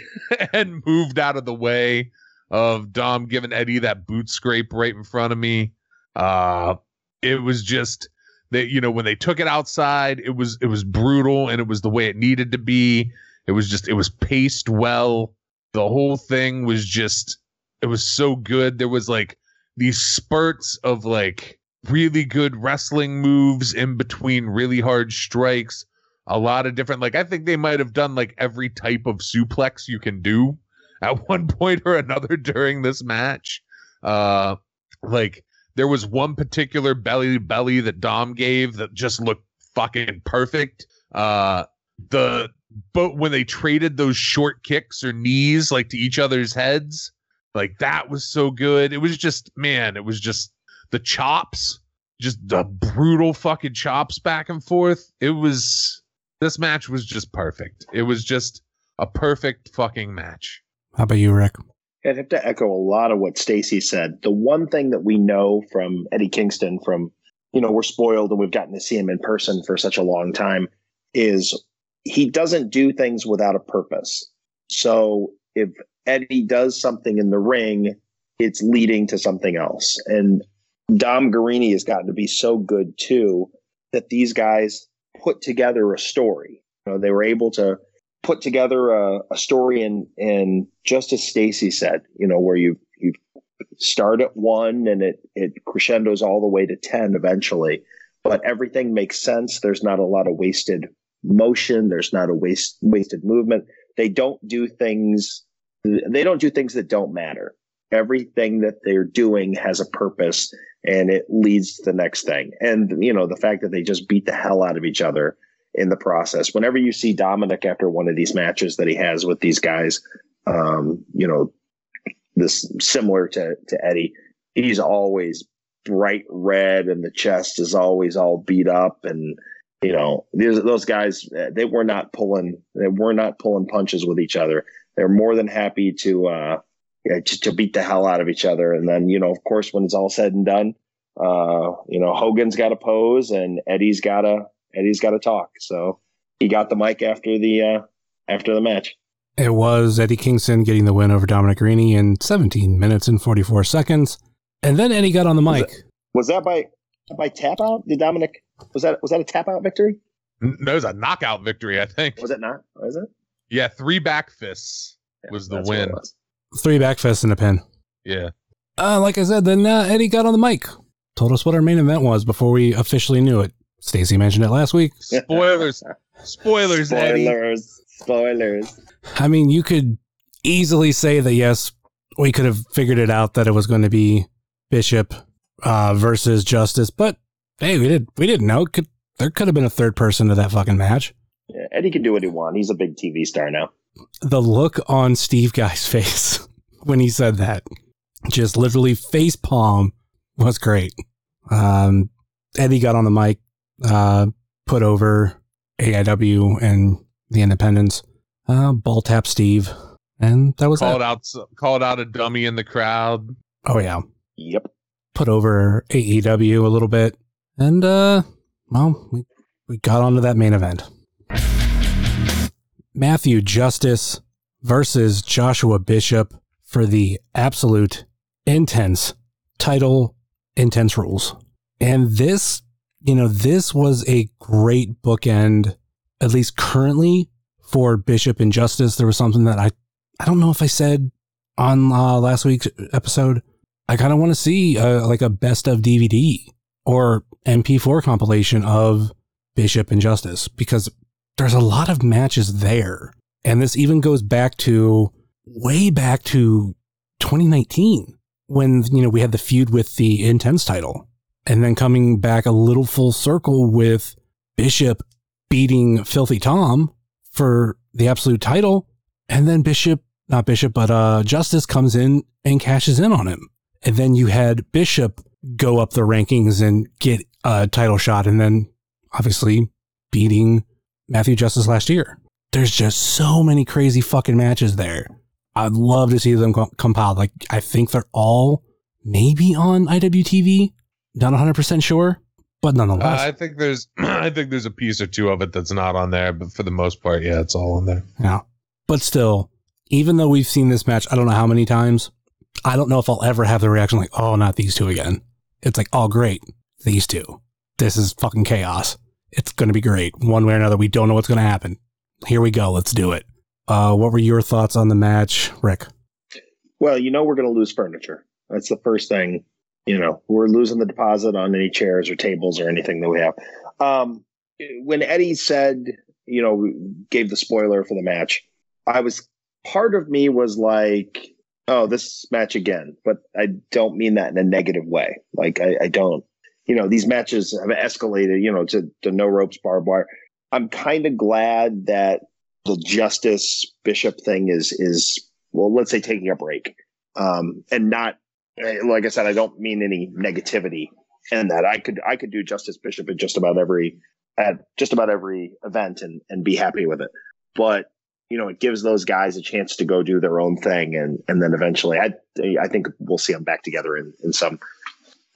and moved out of the way of Dom giving Eddie that boot scrape right in front of me. Uh, it was just that, you know, when they took it outside, it was, it was brutal, and it was the way it needed to be. It was just, it was paced well. The whole thing was just, it was so good. There was like these spurts of like really good wrestling moves in between really hard strikes, a lot of different, like, I think they might have done like every type of suplex you can do at one point or another during this match. Uh, like, there was one particular belly to belly that Dom gave that just looked fucking perfect. Uh, the, but when they traded those short kicks or knees, like, to each other's heads, Like, that was so good. It was just, man, it was just the chops, just the brutal fucking chops back and forth. It was, this match was just perfect. It was just a perfect fucking match. How about you, Rick? I'd have to echo a lot of what Stacey said. The one thing that we know from Eddie Kingston, from, you know, we're spoiled and we've gotten to see him in person for such a long time, is he doesn't do things without a purpose. So if Eddie does something in the ring, it's leading to something else. And Dom Garrini has gotten to be so good, too, that these guys put together a story. You know, they were able to put together a, a story, and and just as Stacey said, you know, where you you start at one and it it crescendos all the way to ten eventually, but everything makes sense. There's not a lot of wasted motion. There's not a waste wasted movement. They don't do things. They don't do things that don't matter. Everything that they're doing has a purpose, and it leads to the next thing. And, you know, the fact that they just beat the hell out of each other in the process. Whenever you see Dominic after one of these matches that he has with these guys, um, you know, this similar to, to Eddie, he's always bright red and the chest is always all beat up. And, you know, these, those guys, they were not pulling, they were not pulling punches with each other. They're more than happy to, uh, to, to beat the hell out of each other. And then, you know, of course, when it's all said and done, uh, you know, Hogan's got to pose and Eddie's got to, Eddie's got to talk. So he got the mic after the uh, after the match. It was Eddie Kingston getting the win over Dominic Garrini in seventeen minutes and forty-four seconds, and then Eddie got on the mic. Was that, was that by by tap out? Did Dominic was that was that a tap out victory? That was a knockout victory, I think. Was it not? Was it? Yeah, three back fists yeah, was the win. Was. Three back fists in a pin. Yeah. Uh, like I said, then uh, Eddie got on the mic, told us what our main event was before we officially knew it. Stacey mentioned it last week. Spoilers. Spoilers, Eddie. Spoilers. Spoilers. I mean, you could easily say that, yes, we could have figured it out that it was going to be Bishop uh, versus Justice, but hey, we, did, we didn't know. Could, there could have been a third person to that fucking match. Yeah, Eddie can do what he wants. He's a big T V star now. The look on Steve Guy's face when he said that, just literally face palm, was great. Um, Eddie got on the mic. Uh, put over A I W and the Independents. Uh, ball tap Steve, and that was called that. out. Called out a dummy in the crowd. Oh yeah. Yep. Put over A E W a little bit, and uh, well, we we got onto that main event. Matthew Justice versus Joshua Bishop for the absolute intense title, intense rules, and this. You know, this was a great bookend, at least currently, for Bishop and Justice. There was something that I, I don't know if I said on uh, last week's episode. I kind of want to see uh, like a best of D V D or M P four compilation of Bishop and Justice, because there's a lot of matches there. And this even goes back to way back to twenty nineteen when, you know, we had the feud with the Intense title. And then coming back a little full circle with Bishop beating Filthy Tom for the absolute title. And then Bishop, not Bishop, but uh, Justice comes in and cashes in on him. And then you had Bishop go up the rankings and get a title shot. And then obviously beating Matthew Justice last year. There's just so many crazy fucking matches there. I'd love to see them co- compiled. Like, I think they're all maybe on I W T V. Not one hundred percent sure, but nonetheless. Uh, I think there's I think there's a piece or two of it that's not on there, but for the most part, yeah, it's all on there. Yeah. But still, even though we've seen this match, I don't know how many times, I don't know if I'll ever have the reaction like, oh, not these two again. It's like, oh, great, these two. This is fucking chaos. It's going to be great. One way or another, we don't know what's going to happen. Here we go. Let's do it. Uh, what were your thoughts on the match, Rick? Well, you know we're going to lose furniture. That's the first thing. You know, we're losing the deposit on any chairs or tables or anything that we have. Um, when Eddie said, you know, gave the spoiler for the match, I was, part of me was like, oh, this match again. But I don't mean that in a negative way. Like, I, I don't, you know, these matches have escalated, you know, to, to no ropes, barbed wire. I'm kind of glad that the Justice Bishop thing is, is, well, let's say taking a break. Um, and not, like I said, I don't mean any negativity in that. I could, I could do Justice Bishop at just about every, at just about every event and, and be happy with it. But, you know, it gives those guys a chance to go do their own thing. And, and then eventually I, I think we'll see them back together in, in some,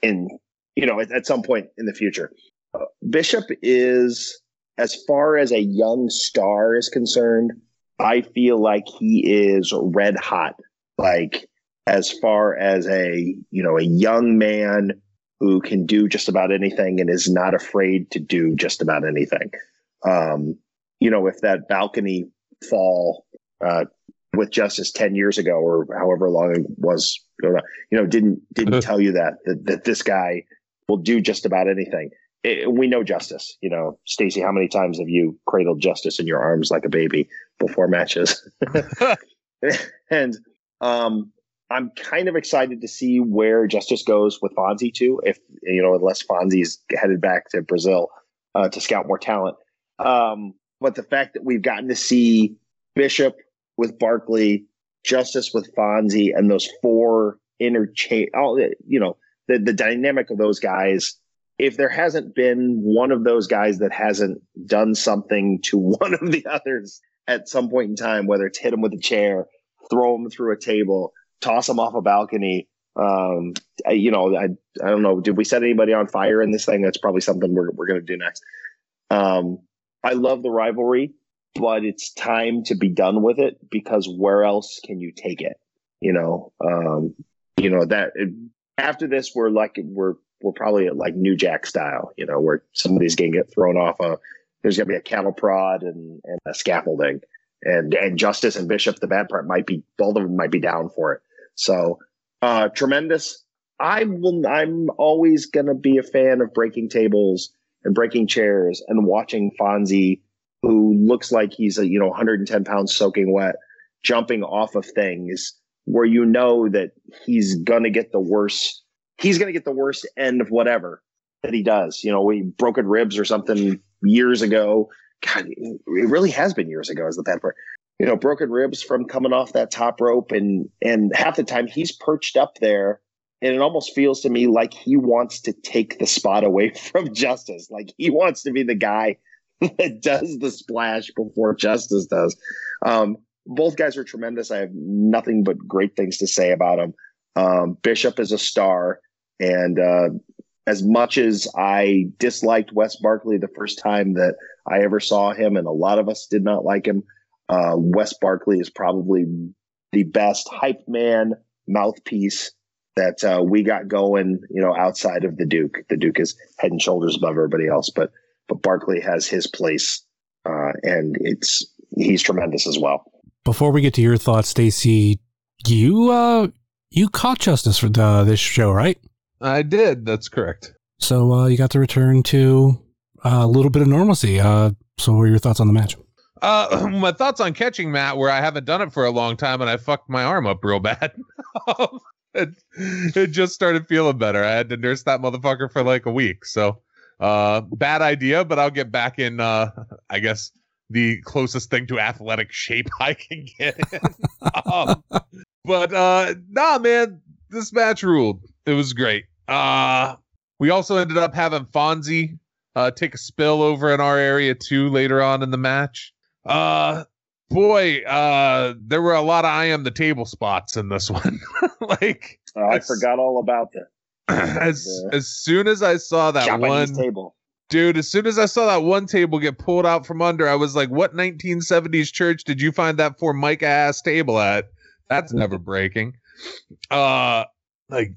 in, you know, at, at some point in the future. Uh, Bishop is, as far as a young star is concerned, I feel like he is red hot. Like, as far as a, you know, a young man who can do just about anything and is not afraid to do just about anything. Um, you know, if that balcony fall uh, with Justice ten years ago or however long it was, you know, didn't didn't tell you that, that, that this guy will do just about anything. It, we know Justice, you know, Stacey, how many times have you cradled Justice in your arms like a baby before matches? And um, I'm kind of excited to see where Justice goes with Fonzie too. If, you know, unless Fonzie's headed back to Brazil uh, to scout more talent. Um, but the fact that we've gotten to see Bishop with Barkley, Justice with Fonzie, and those four interchange, all, you know, the, the dynamic of those guys. If there hasn't been one of those guys that hasn't done something to one of the others at some point in time, whether it's hit them with a chair, throw them through a table, toss them off a balcony, um, you know, I I don't know. Did we set anybody on fire in this thing? That's probably something we're we're going to do next. Um, I love the rivalry, but it's time to be done with it, because where else can you take it? You know, um, you know that it, after this, we're like we're. We're probably at like New Jack style, you know, where somebody's going to get thrown off. A, there's going to be a cattle prod and, and a scaffolding, and and Justice and Bishop. The bad part might be both of them might be down for it. So uh, tremendous. I will. I'm always going to be a fan of breaking tables and breaking chairs and watching Fonzie, who looks like he's a, you know, one hundred ten pounds soaking wet, jumping off of things where you know that he's going to get the worst. He's going to get the worst end of whatever that he does. You know, we broken ribs or something years ago. God, it really has been years ago is the bad part. You know, broken ribs from coming off that top rope. And, and half the time he's perched up there, and it almost feels to me like he wants to take the spot away from Justice. Like he wants to be the guy that does the splash before Justice does. Um, both guys are tremendous. I have nothing but great things to say about them. Um, Bishop is a star. And uh, as much as I disliked Wes Barkley the first time that I ever saw him, and a lot of us did not like him, uh, Wes Barkley is probably the best hype man mouthpiece that uh, we got going, you know, outside of the Duke. The Duke is head and shoulders above everybody else, but but Barkley has his place, uh, and it's he's tremendous as well. Before we get to your thoughts, Stacey, you uh, you caught Justice for uh, this show, right? I did. That's correct. So uh, you got to return to a little bit of normalcy. Uh, so what were your thoughts on the match? Uh, my thoughts on catching Matt where I haven't done it for a long time and I fucked my arm up real bad. it, it just started feeling better. I had to nurse that motherfucker for like a week. So uh, bad idea, but I'll get back in, uh, I guess, the closest thing to athletic shape I can get in. um, but uh, nah, man, this match ruled. It was great. Uh, we also ended up having Fonzie uh, take a spill over in our area, too, later on in the match. Uh, boy, uh, there were a lot of I am the table spots in this one. like oh, I as, forgot all about that. As, as soon as I saw that Japanese one table. Dude, as soon as I saw that one table get pulled out from under, I was like, what nineteen seventies church did you find that Formica-ass table at? That's never breaking. Uh, like...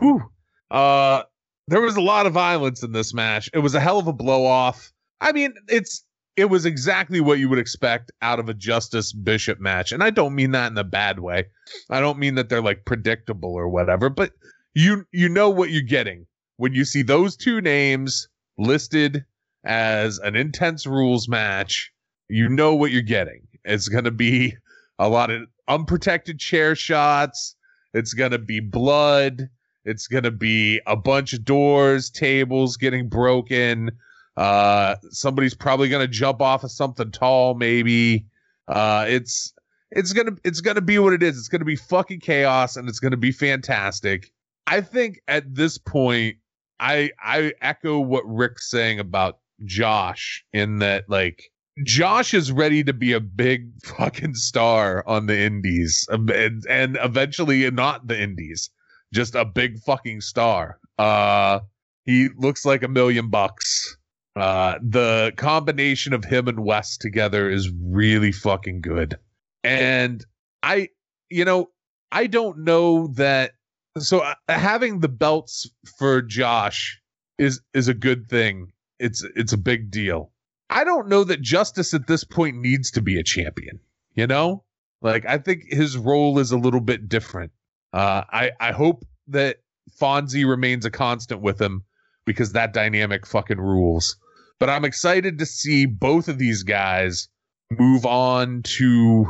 Whew. Uh, there was a lot of violence in this match. It was a hell of a blow off. I mean, it's it was exactly what you would expect out of a Justice Bishop match. And I don't mean that in a bad way. I don't mean that they're like predictable or whatever, but you you know what you're getting when you see those two names listed as an intense rules match. You know what you're getting. It's going to be a lot of unprotected chair shots. It's going to be blood. It's going to be a bunch of doors, tables getting broken. Uh, somebody's probably going to jump off of something tall, maybe. Uh, it's it's gonna it's gonna be what it is. It's gonna be fucking chaos, and it's gonna be fantastic. I think at this point, I I echo what Rick's saying about Josh, in that like Josh is ready to be a big fucking star on the indies, and, and eventually not the indies, just a big fucking star. Uh, he looks like a million bucks. Uh, the combination of him and Wes together is really fucking good. And I, you know, I don't know that. So uh, having the belts for Josh is, is a good thing. It's, it's a big deal. I don't know that Justice at this point needs to be a champion, you know? Like, I think his role is a little bit different. Uh, I, I hope that Fonzie remains a constant with him, because that dynamic fucking rules. But I'm excited to see both of these guys move on to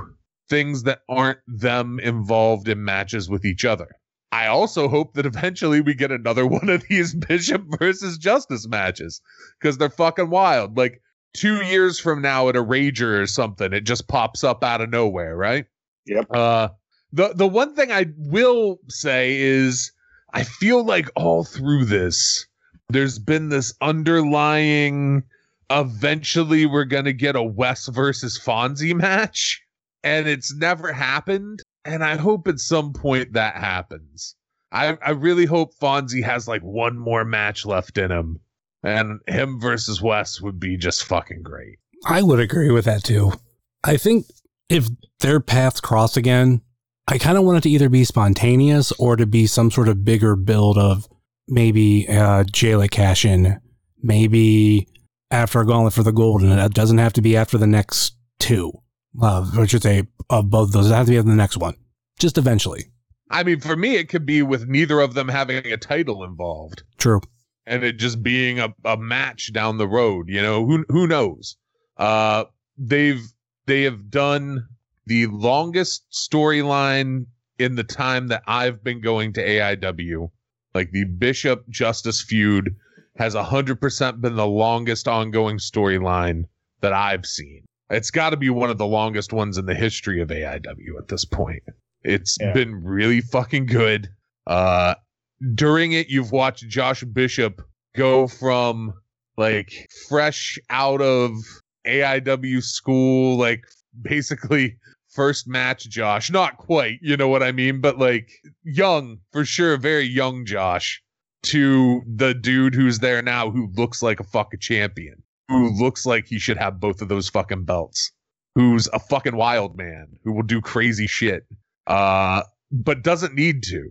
things that aren't them involved in matches with each other. I also hope that eventually we get another one of these Bishop versus Justice matches, because they're fucking wild. Like, two years from now at a Rager or something, it just pops up out of nowhere, right? Yep. Uh, the the one thing I will say is I feel like all through this, there's been this underlying, eventually we're going to get a Wes versus Fonzie match, and it's never happened, and I hope at some point that happens. I, I really hope Fonzie has like one more match left in him. And him versus Wes would be just fucking great. I would agree with that, too. I think if their paths cross again, I kind of want it to either be spontaneous or to be some sort of bigger build of maybe uh, Jayla cash-in. Maybe after a gauntlet for the gold, and it doesn't have to be after the next two. Uh, I should say above those. It doesn't have to be after the next one. Just eventually. I mean, for me, it could be with neither of them having a title involved. True. And it just being a, a match down the road, you know, who who knows? Uh, they've they have done the longest storyline in the time that I've been going to A I W. Like, the Bishop Justice feud has one hundred percent been the longest ongoing storyline that I've seen. It's got to be one of the longest ones in the history of A I W at this point. It's yeah. been really fucking good. Uh, During it, you've watched Josh Bishop go from like fresh out of A I W school, like basically first match Josh, not quite, you know what I mean, but like young, for sure, very young Josh, to the dude who's there now who looks like a fucking champion, who looks like he should have both of those fucking belts, who's a fucking wild man, who will do crazy shit, uh, but doesn't need to.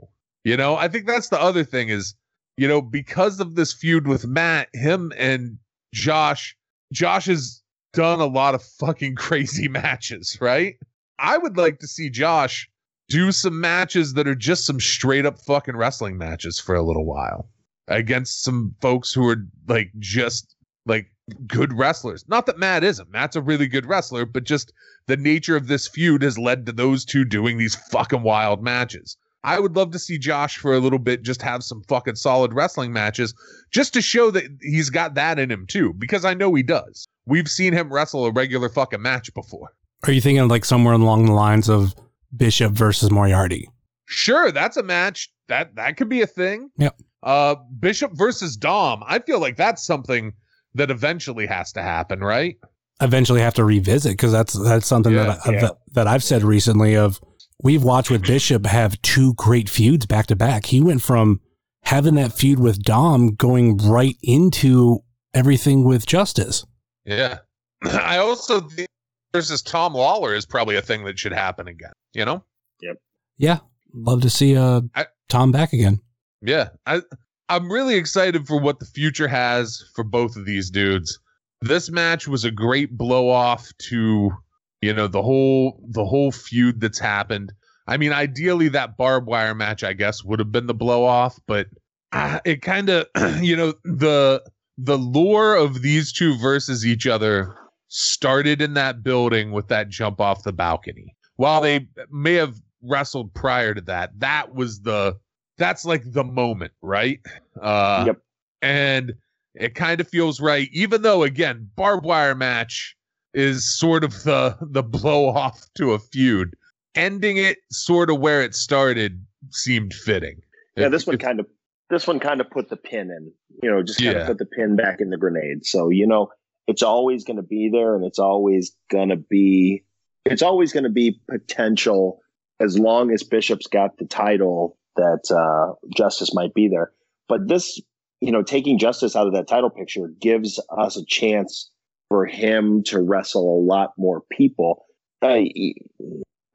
You know, I think that's the other thing is, you know, because of this feud with Matt, him and Josh, Josh has done a lot of fucking crazy matches, right? I would like to see Josh do some matches that are just some straight up fucking wrestling matches for a little while against some folks who are like just like good wrestlers. Not that Matt isn't. Matt's a really good wrestler, but just the nature of this feud has led to those two doing these fucking wild matches. I would love to see Josh for a little bit just have some fucking solid wrestling matches just to show that he's got that in him too, because I know he does. We've seen him wrestle a regular fucking match before. Are you thinking like somewhere along the lines of Bishop versus Moriarty? Sure, that's a match. That that could be a thing. Yep. Uh, Bishop versus Dom. I feel like that's something that eventually has to happen, right? Eventually have to revisit, because that's that's something yeah, that, I, yeah. that that I've said recently of... We've watched with Bishop have two great feuds back to back. He went from having that feud with Dom going right into everything with Justice. Yeah. I also think versus Tom Lawler is probably a thing that should happen again, you know? Yep. Yeah. Love to see uh, I, Tom back again. Yeah. I, I'm really excited for what the future has for both of these dudes. This match was a great blow off to... You know, the whole the whole feud that's happened. I mean, ideally, that barbed wire match, I guess, would have been the blow off. But uh, it kind of, you know, the the lore of these two versus each other started in that building with that jump off the balcony. While they may have wrestled prior to that, that was the that's like the moment. Right. Uh, yep. And it kind of feels right, even though, again, barbed wire match. is sort of the the blow off to a feud. Ending it sort of where it started seemed fitting. Yeah, this one kind of this one kind of put the pin in, you know, just kind yeah. of put the pin back in the grenade. So, you know, it's always going to be there, and it's always going to be it's always going to be potential as long as Bishop's got the title that uh, Justice might be there. But this, you know, taking Justice out of that title picture gives us a chance for him to wrestle a lot more people. I,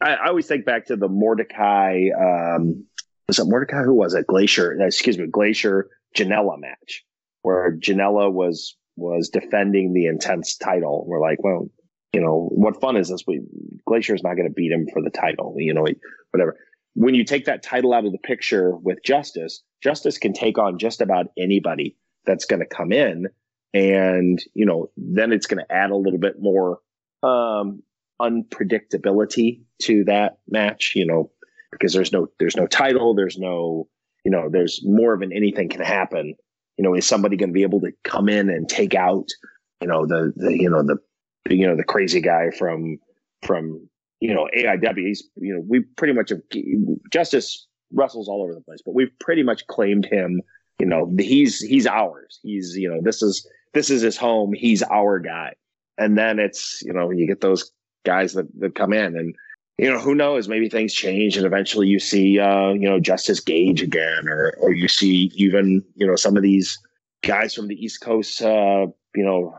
I, I always think back to the Mordecai, um, was it Mordecai? Who was it? Glacier, excuse me, Glacier Janela match, where Janela was was defending the intense title. We're like, well, you know, what fun is this? We, Glacier's not going to beat him for the title, you know, whatever. When you take that title out of the picture with Justice, Justice can take on just about anybody that's going to come in. And, you know, then it's going to add a little bit more um, unpredictability to that match, you know, because there's no there's no title. There's no, you know, there's more of an anything can happen. You know, is somebody going to be able to come in and take out, you know, the, the you know, the, you know, the crazy guy from from. You know, A I W, he's, you know, we pretty much have, Justice wrestles all over the place, but we've pretty much claimed him. You know, he's, he's ours. He's, you know, this is, this is his home. He's our guy. And then it's, you know, you get those guys that, that come in and, you know, who knows, maybe things change and eventually you see, uh, you know, Justice Gage again, or, or you see even, you know, some of these guys from the East Coast, uh, you know,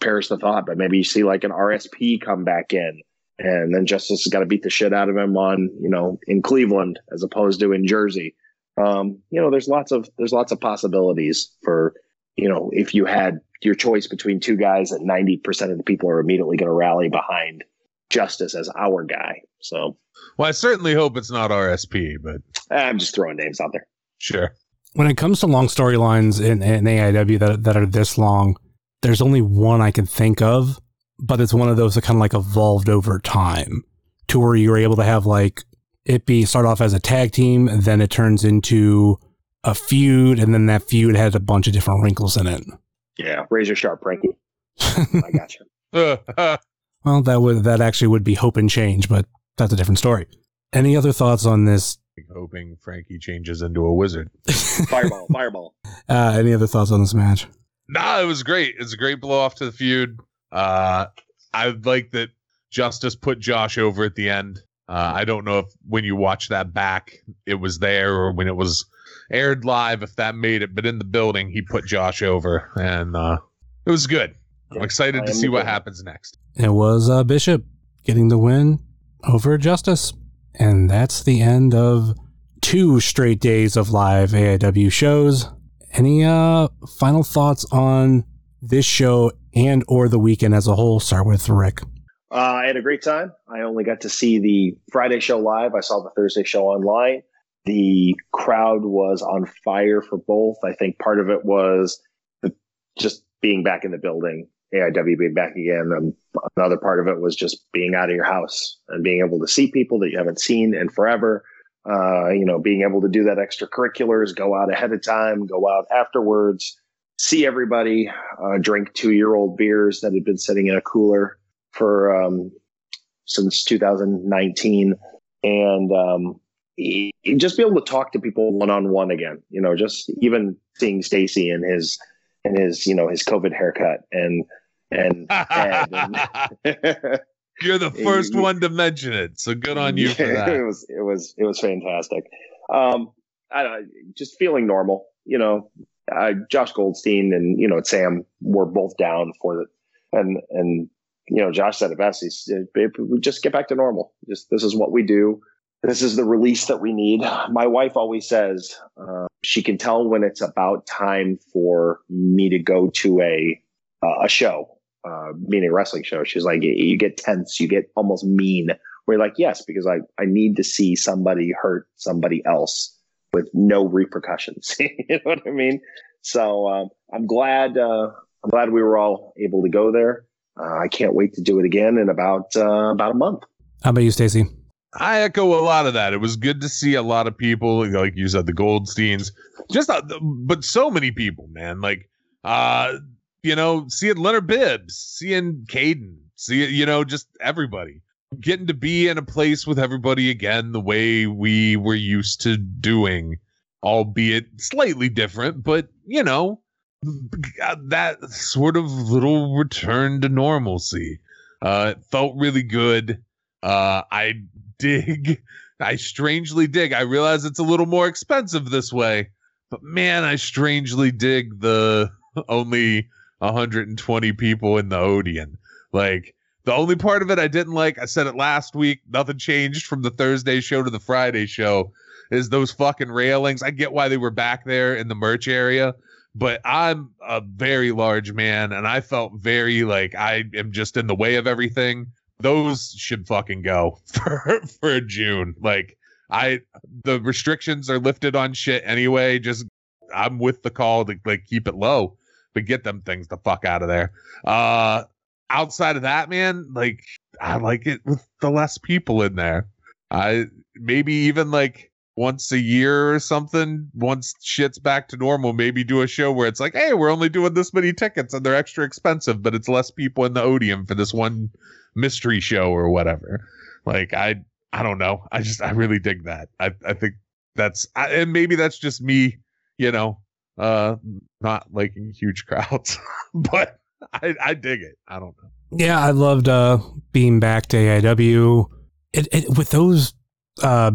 perish the thought, but maybe you see like an R S P come back in. And then Justice has got to beat the shit out of him on, you know, in Cleveland as opposed to in Jersey. Um, you know, there's lots of there's lots of possibilities for, you know, if you had your choice between two guys that ninety percent of the people are immediately going to rally behind Justice as our guy. So, well, I certainly hope it's not R S P, but I'm just throwing names out there. Sure. When it comes to long storylines in, in A I W that that are this long, there's only one I can think of. But it's one of those that kind of like evolved over time to where you were able to have like it be start off as a tag team, and then it turns into a feud, and then that feud has a bunch of different wrinkles in it. Yeah, Razor Sharp, Frankie. I gotcha. Well, that would that actually would be Hope and Change, but that's a different story. Any other thoughts on this? Hoping Frankie changes into a wizard. Fireball, fireball. Uh, any other thoughts on this match? Nah, it was great. It's a great blow off to the feud. Uh, I like that Justice put Josh over at the end. Uh, I don't know if when you watch that back, it was there or when it was aired live, if that made it, but in the building, he put Josh over and, uh, it was good. I'm excited to see what happens next. It was, uh, Bishop getting the win over Justice. And that's the end of two straight days of live A I W shows. Any, uh, final thoughts on this show and or the weekend as a whole? Start with Rick. Uh, I had a great time. I only got to see the Friday show live. I saw the Thursday show online. The crowd was on fire for both. I think part of it was the, just being back in the building, A I W being back again. And another part of it was just being out of your house and being able to see people that you haven't seen in forever. Uh, you know, being able to do that extracurriculars, go out ahead of time, go out afterwards. See everybody, uh, drink two-year-old beers that had been sitting in a cooler for um, since two thousand nineteen, and um, just be able to talk to people one-on-one again. You know, just even seeing Stacey and his and his you know his COVID haircut and and, and, and you're the first one to mention it, so good on you for that. It was it was it was fantastic. Um, I don't know, just feeling normal, you know. Uh, Josh Goldstein and, you know, Sam were both down for it. And, and, you know, Josh said it best. He said, just get back to normal. Just, this is what we do. This is the release that we need. My wife always says, uh, she can tell when it's about time for me to go to a, uh, a show, uh, meaning a wrestling show. She's like, you get tense, you get almost mean. We're like, yes, because I, I need to see somebody hurt somebody else with no repercussions. You know what I mean? So um, I'm glad uh, I'm glad we were all able to go there. Uh, I can't wait to do it again in about uh, about a month. How about you, Stacey? I echo a lot of that. It was good to see a lot of people, like you said, the Goldsteins, just uh, but so many people, man. Like uh, you know, seeing Leonard Bibbs, seeing Caden, see, you know, just everybody getting to be in a place with everybody again, the way we were used to doing, albeit slightly different, but you know, that sort of little return to normalcy. Uh, it felt really good. Uh, I dig. I strangely dig. I realize it's a little more expensive this way, but man, I strangely dig the only one hundred twenty people in the Odeon. Like, the only part of it I didn't like, I said it last week, nothing changed from the Thursday show to the Friday show, is those fucking railings. I get why they were back there in the merch area, but I'm a very large man, and I felt very like I am just in the way of everything. Those should fucking go for, for June. Like, I, the restrictions are lifted on shit anyway. Just, I'm with the call to like keep it low, but get them things the fuck out of there. Uh, outside of that, man, like, I like it with the less people in there. I maybe even like once a year or something, once shit's back to normal, maybe do a show where it's like, hey, we're only doing this many tickets and they're extra expensive, but it's less people in the Odeon for this one mystery show or whatever. Like, I, I don't know. I just, I really dig that. I, I think that's, I, and maybe that's just me, you know, uh, not liking huge crowds, but I, I dig it. I don't know. Yeah. I loved, uh, being back to A I W. It, it, with those, uh,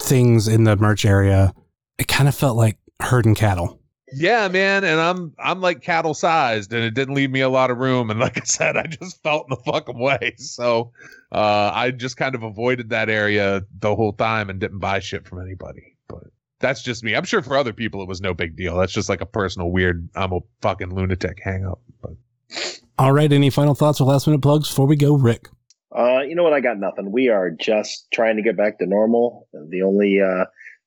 things in the merch area, it kind of felt like herding cattle. Yeah, man, and I'm I'm like cattle sized, and it didn't leave me a lot of room. And like I said, I just felt in the fucking way, so uh, I just kind of avoided that area the whole time and didn't buy shit from anybody. But that's just me. I'm sure for other people it was no big deal. That's just like a personal weird, I'm a fucking lunatic hang up. But all right, any final thoughts or last minute plugs before we go, Rick? Uh, you know what? I got nothing. We are just trying to get back to normal. The only uh,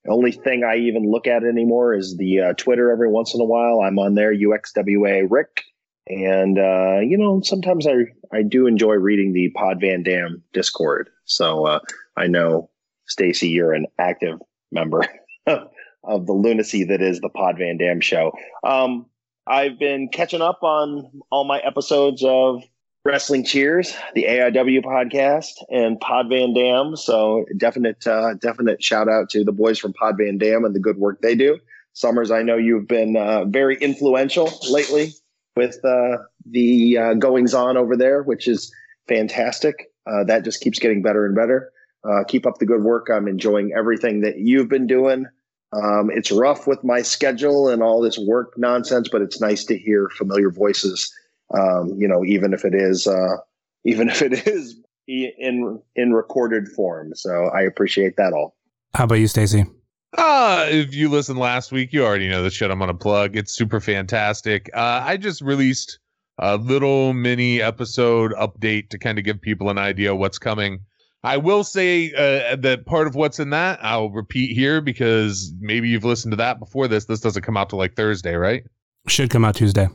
only thing I even look at anymore is the uh, Twitter every once in a while. I'm on there, U X W A Rick. And, uh, you know, sometimes I, I do enjoy reading the Pod Van Dam Discord. So uh, I know, Stacey, you're an active member of the lunacy that is the Pod Van Dam show. Um, I've been catching up on all my episodes of Wrestling Cheers, the A I W podcast, and Pod Van Dam. So definite, uh, definite shout out to the boys from Pod Van Dam and the good work they do. Summers, I know you've been uh, very influential lately with uh, the uh, goings on over there, which is fantastic. Uh, that just keeps getting better and better. Uh, keep up the good work. I'm enjoying everything that you've been doing. Um, it's rough with my schedule and all this work nonsense, but it's nice to hear familiar voices. Um, you know, even if it is, uh, even if it is in, in recorded form. So I appreciate that all. How about you, Stacey? Uh, if you listened last week, you already know the shit I'm going to plug. It's super fantastic. Uh, I just released a little mini episode update to kind of give people an idea of what's coming. I will say uh, that part of what's in that I'll repeat here because maybe you've listened to that before this. This doesn't come out till like Thursday, right? Should come out Tuesday.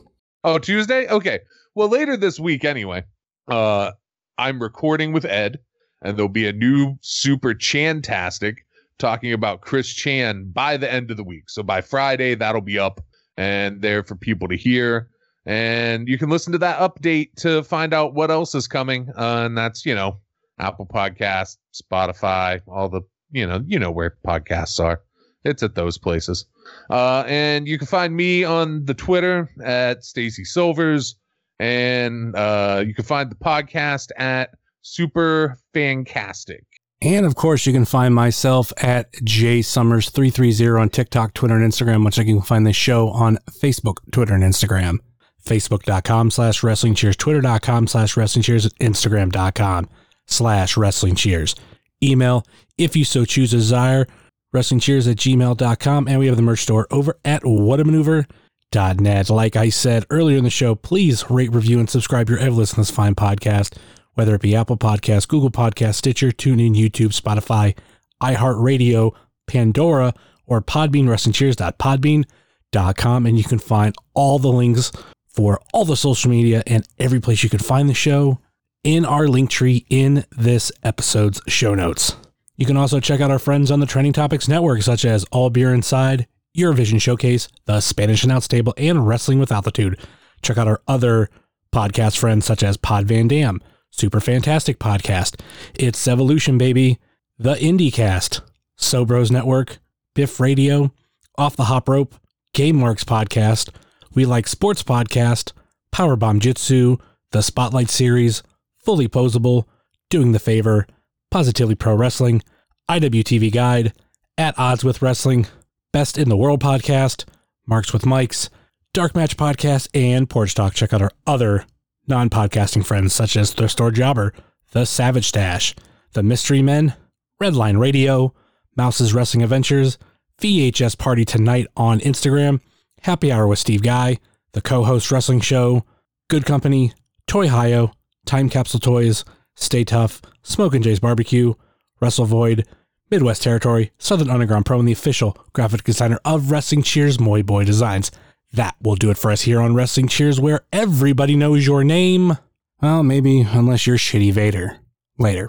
Oh, Tuesday? Okay. Well, later this week, anyway, uh, I'm recording with Ed, and there'll be a new Super Chantastic talking about Chris Chan by the end of the week. So by Friday, that'll be up and there for people to hear. And you can listen to that update to find out what else is coming. Uh, and that's, you know, Apple Podcasts, Spotify, all the, you know, you know where podcasts are. It's at those places. Uh, and you can find me on the Twitter at Stacey Silvers. And uh, you can find the podcast at Super Fantastic. And, of course, you can find myself at J Summers three three zero on TikTok, Twitter, and Instagram, which I can find this show on Facebook, Twitter, and Instagram. Facebook.com slash Wrestling Cheers, Twitter.com slash Wrestling Cheers, and Instagram.com slash Wrestling Cheers. Email, if you so choose desire, WrestlingCheers at gmail dot com, and we have the merch store over at whatamaneuver dot net. Like I said earlier in the show, please rate, review, and subscribe your ever listen to this fine podcast, whether it be Apple Podcasts, Google Podcasts, Stitcher, TuneIn, YouTube, Spotify, iHeartRadio, Pandora, or Podbean, wrestling cheers dot podbean dot com, and you can find all the links for all the social media and every place you can find the show in our link tree in this episode's show notes. You can also check out our friends on the Trending Topics Network, such as All Beer Inside, Eurovision Showcase, The Spanish Announce Table, and Wrestling with Altitude. Check out our other podcast friends, such as Pod Van Dam, Super Fantastic Podcast, It's Evolution Baby, The IndieCast, Sobros Network, Biff Radio, Off the Hop Rope, Game Marks Podcast, We Like Sports Podcast, Powerbomb Jitsu, The Spotlight Series, Fully Posable, Doing the Favor, Positively Pro Wrestling, I W T V Guide, At Odds with Wrestling, Best in the World Podcast, Marks with Mikes, Dark Match Podcast, and Porch Talk. Check out our other non-podcasting friends, such as Thrift Store Jobber, The Savage Stash, The Mystery Men, Redline Radio, Mouse's Wrestling Adventures, V H S Party Tonight on Instagram, Happy Hour with Steve Guy, The Co-Host Wrestling Show, Good Company, Toy-Hio, Time Capsule Toys, Stay Tough, Smoke and Jay's Barbecue, Wrestle Void, Midwest Territory, Southern Underground Pro, and the official graphic designer of Wrestling Cheers, Moy Boy Designs. That will do it for us here on Wrestling Cheers, where everybody knows your name. Well, maybe, unless you're Shitty Vader. Later.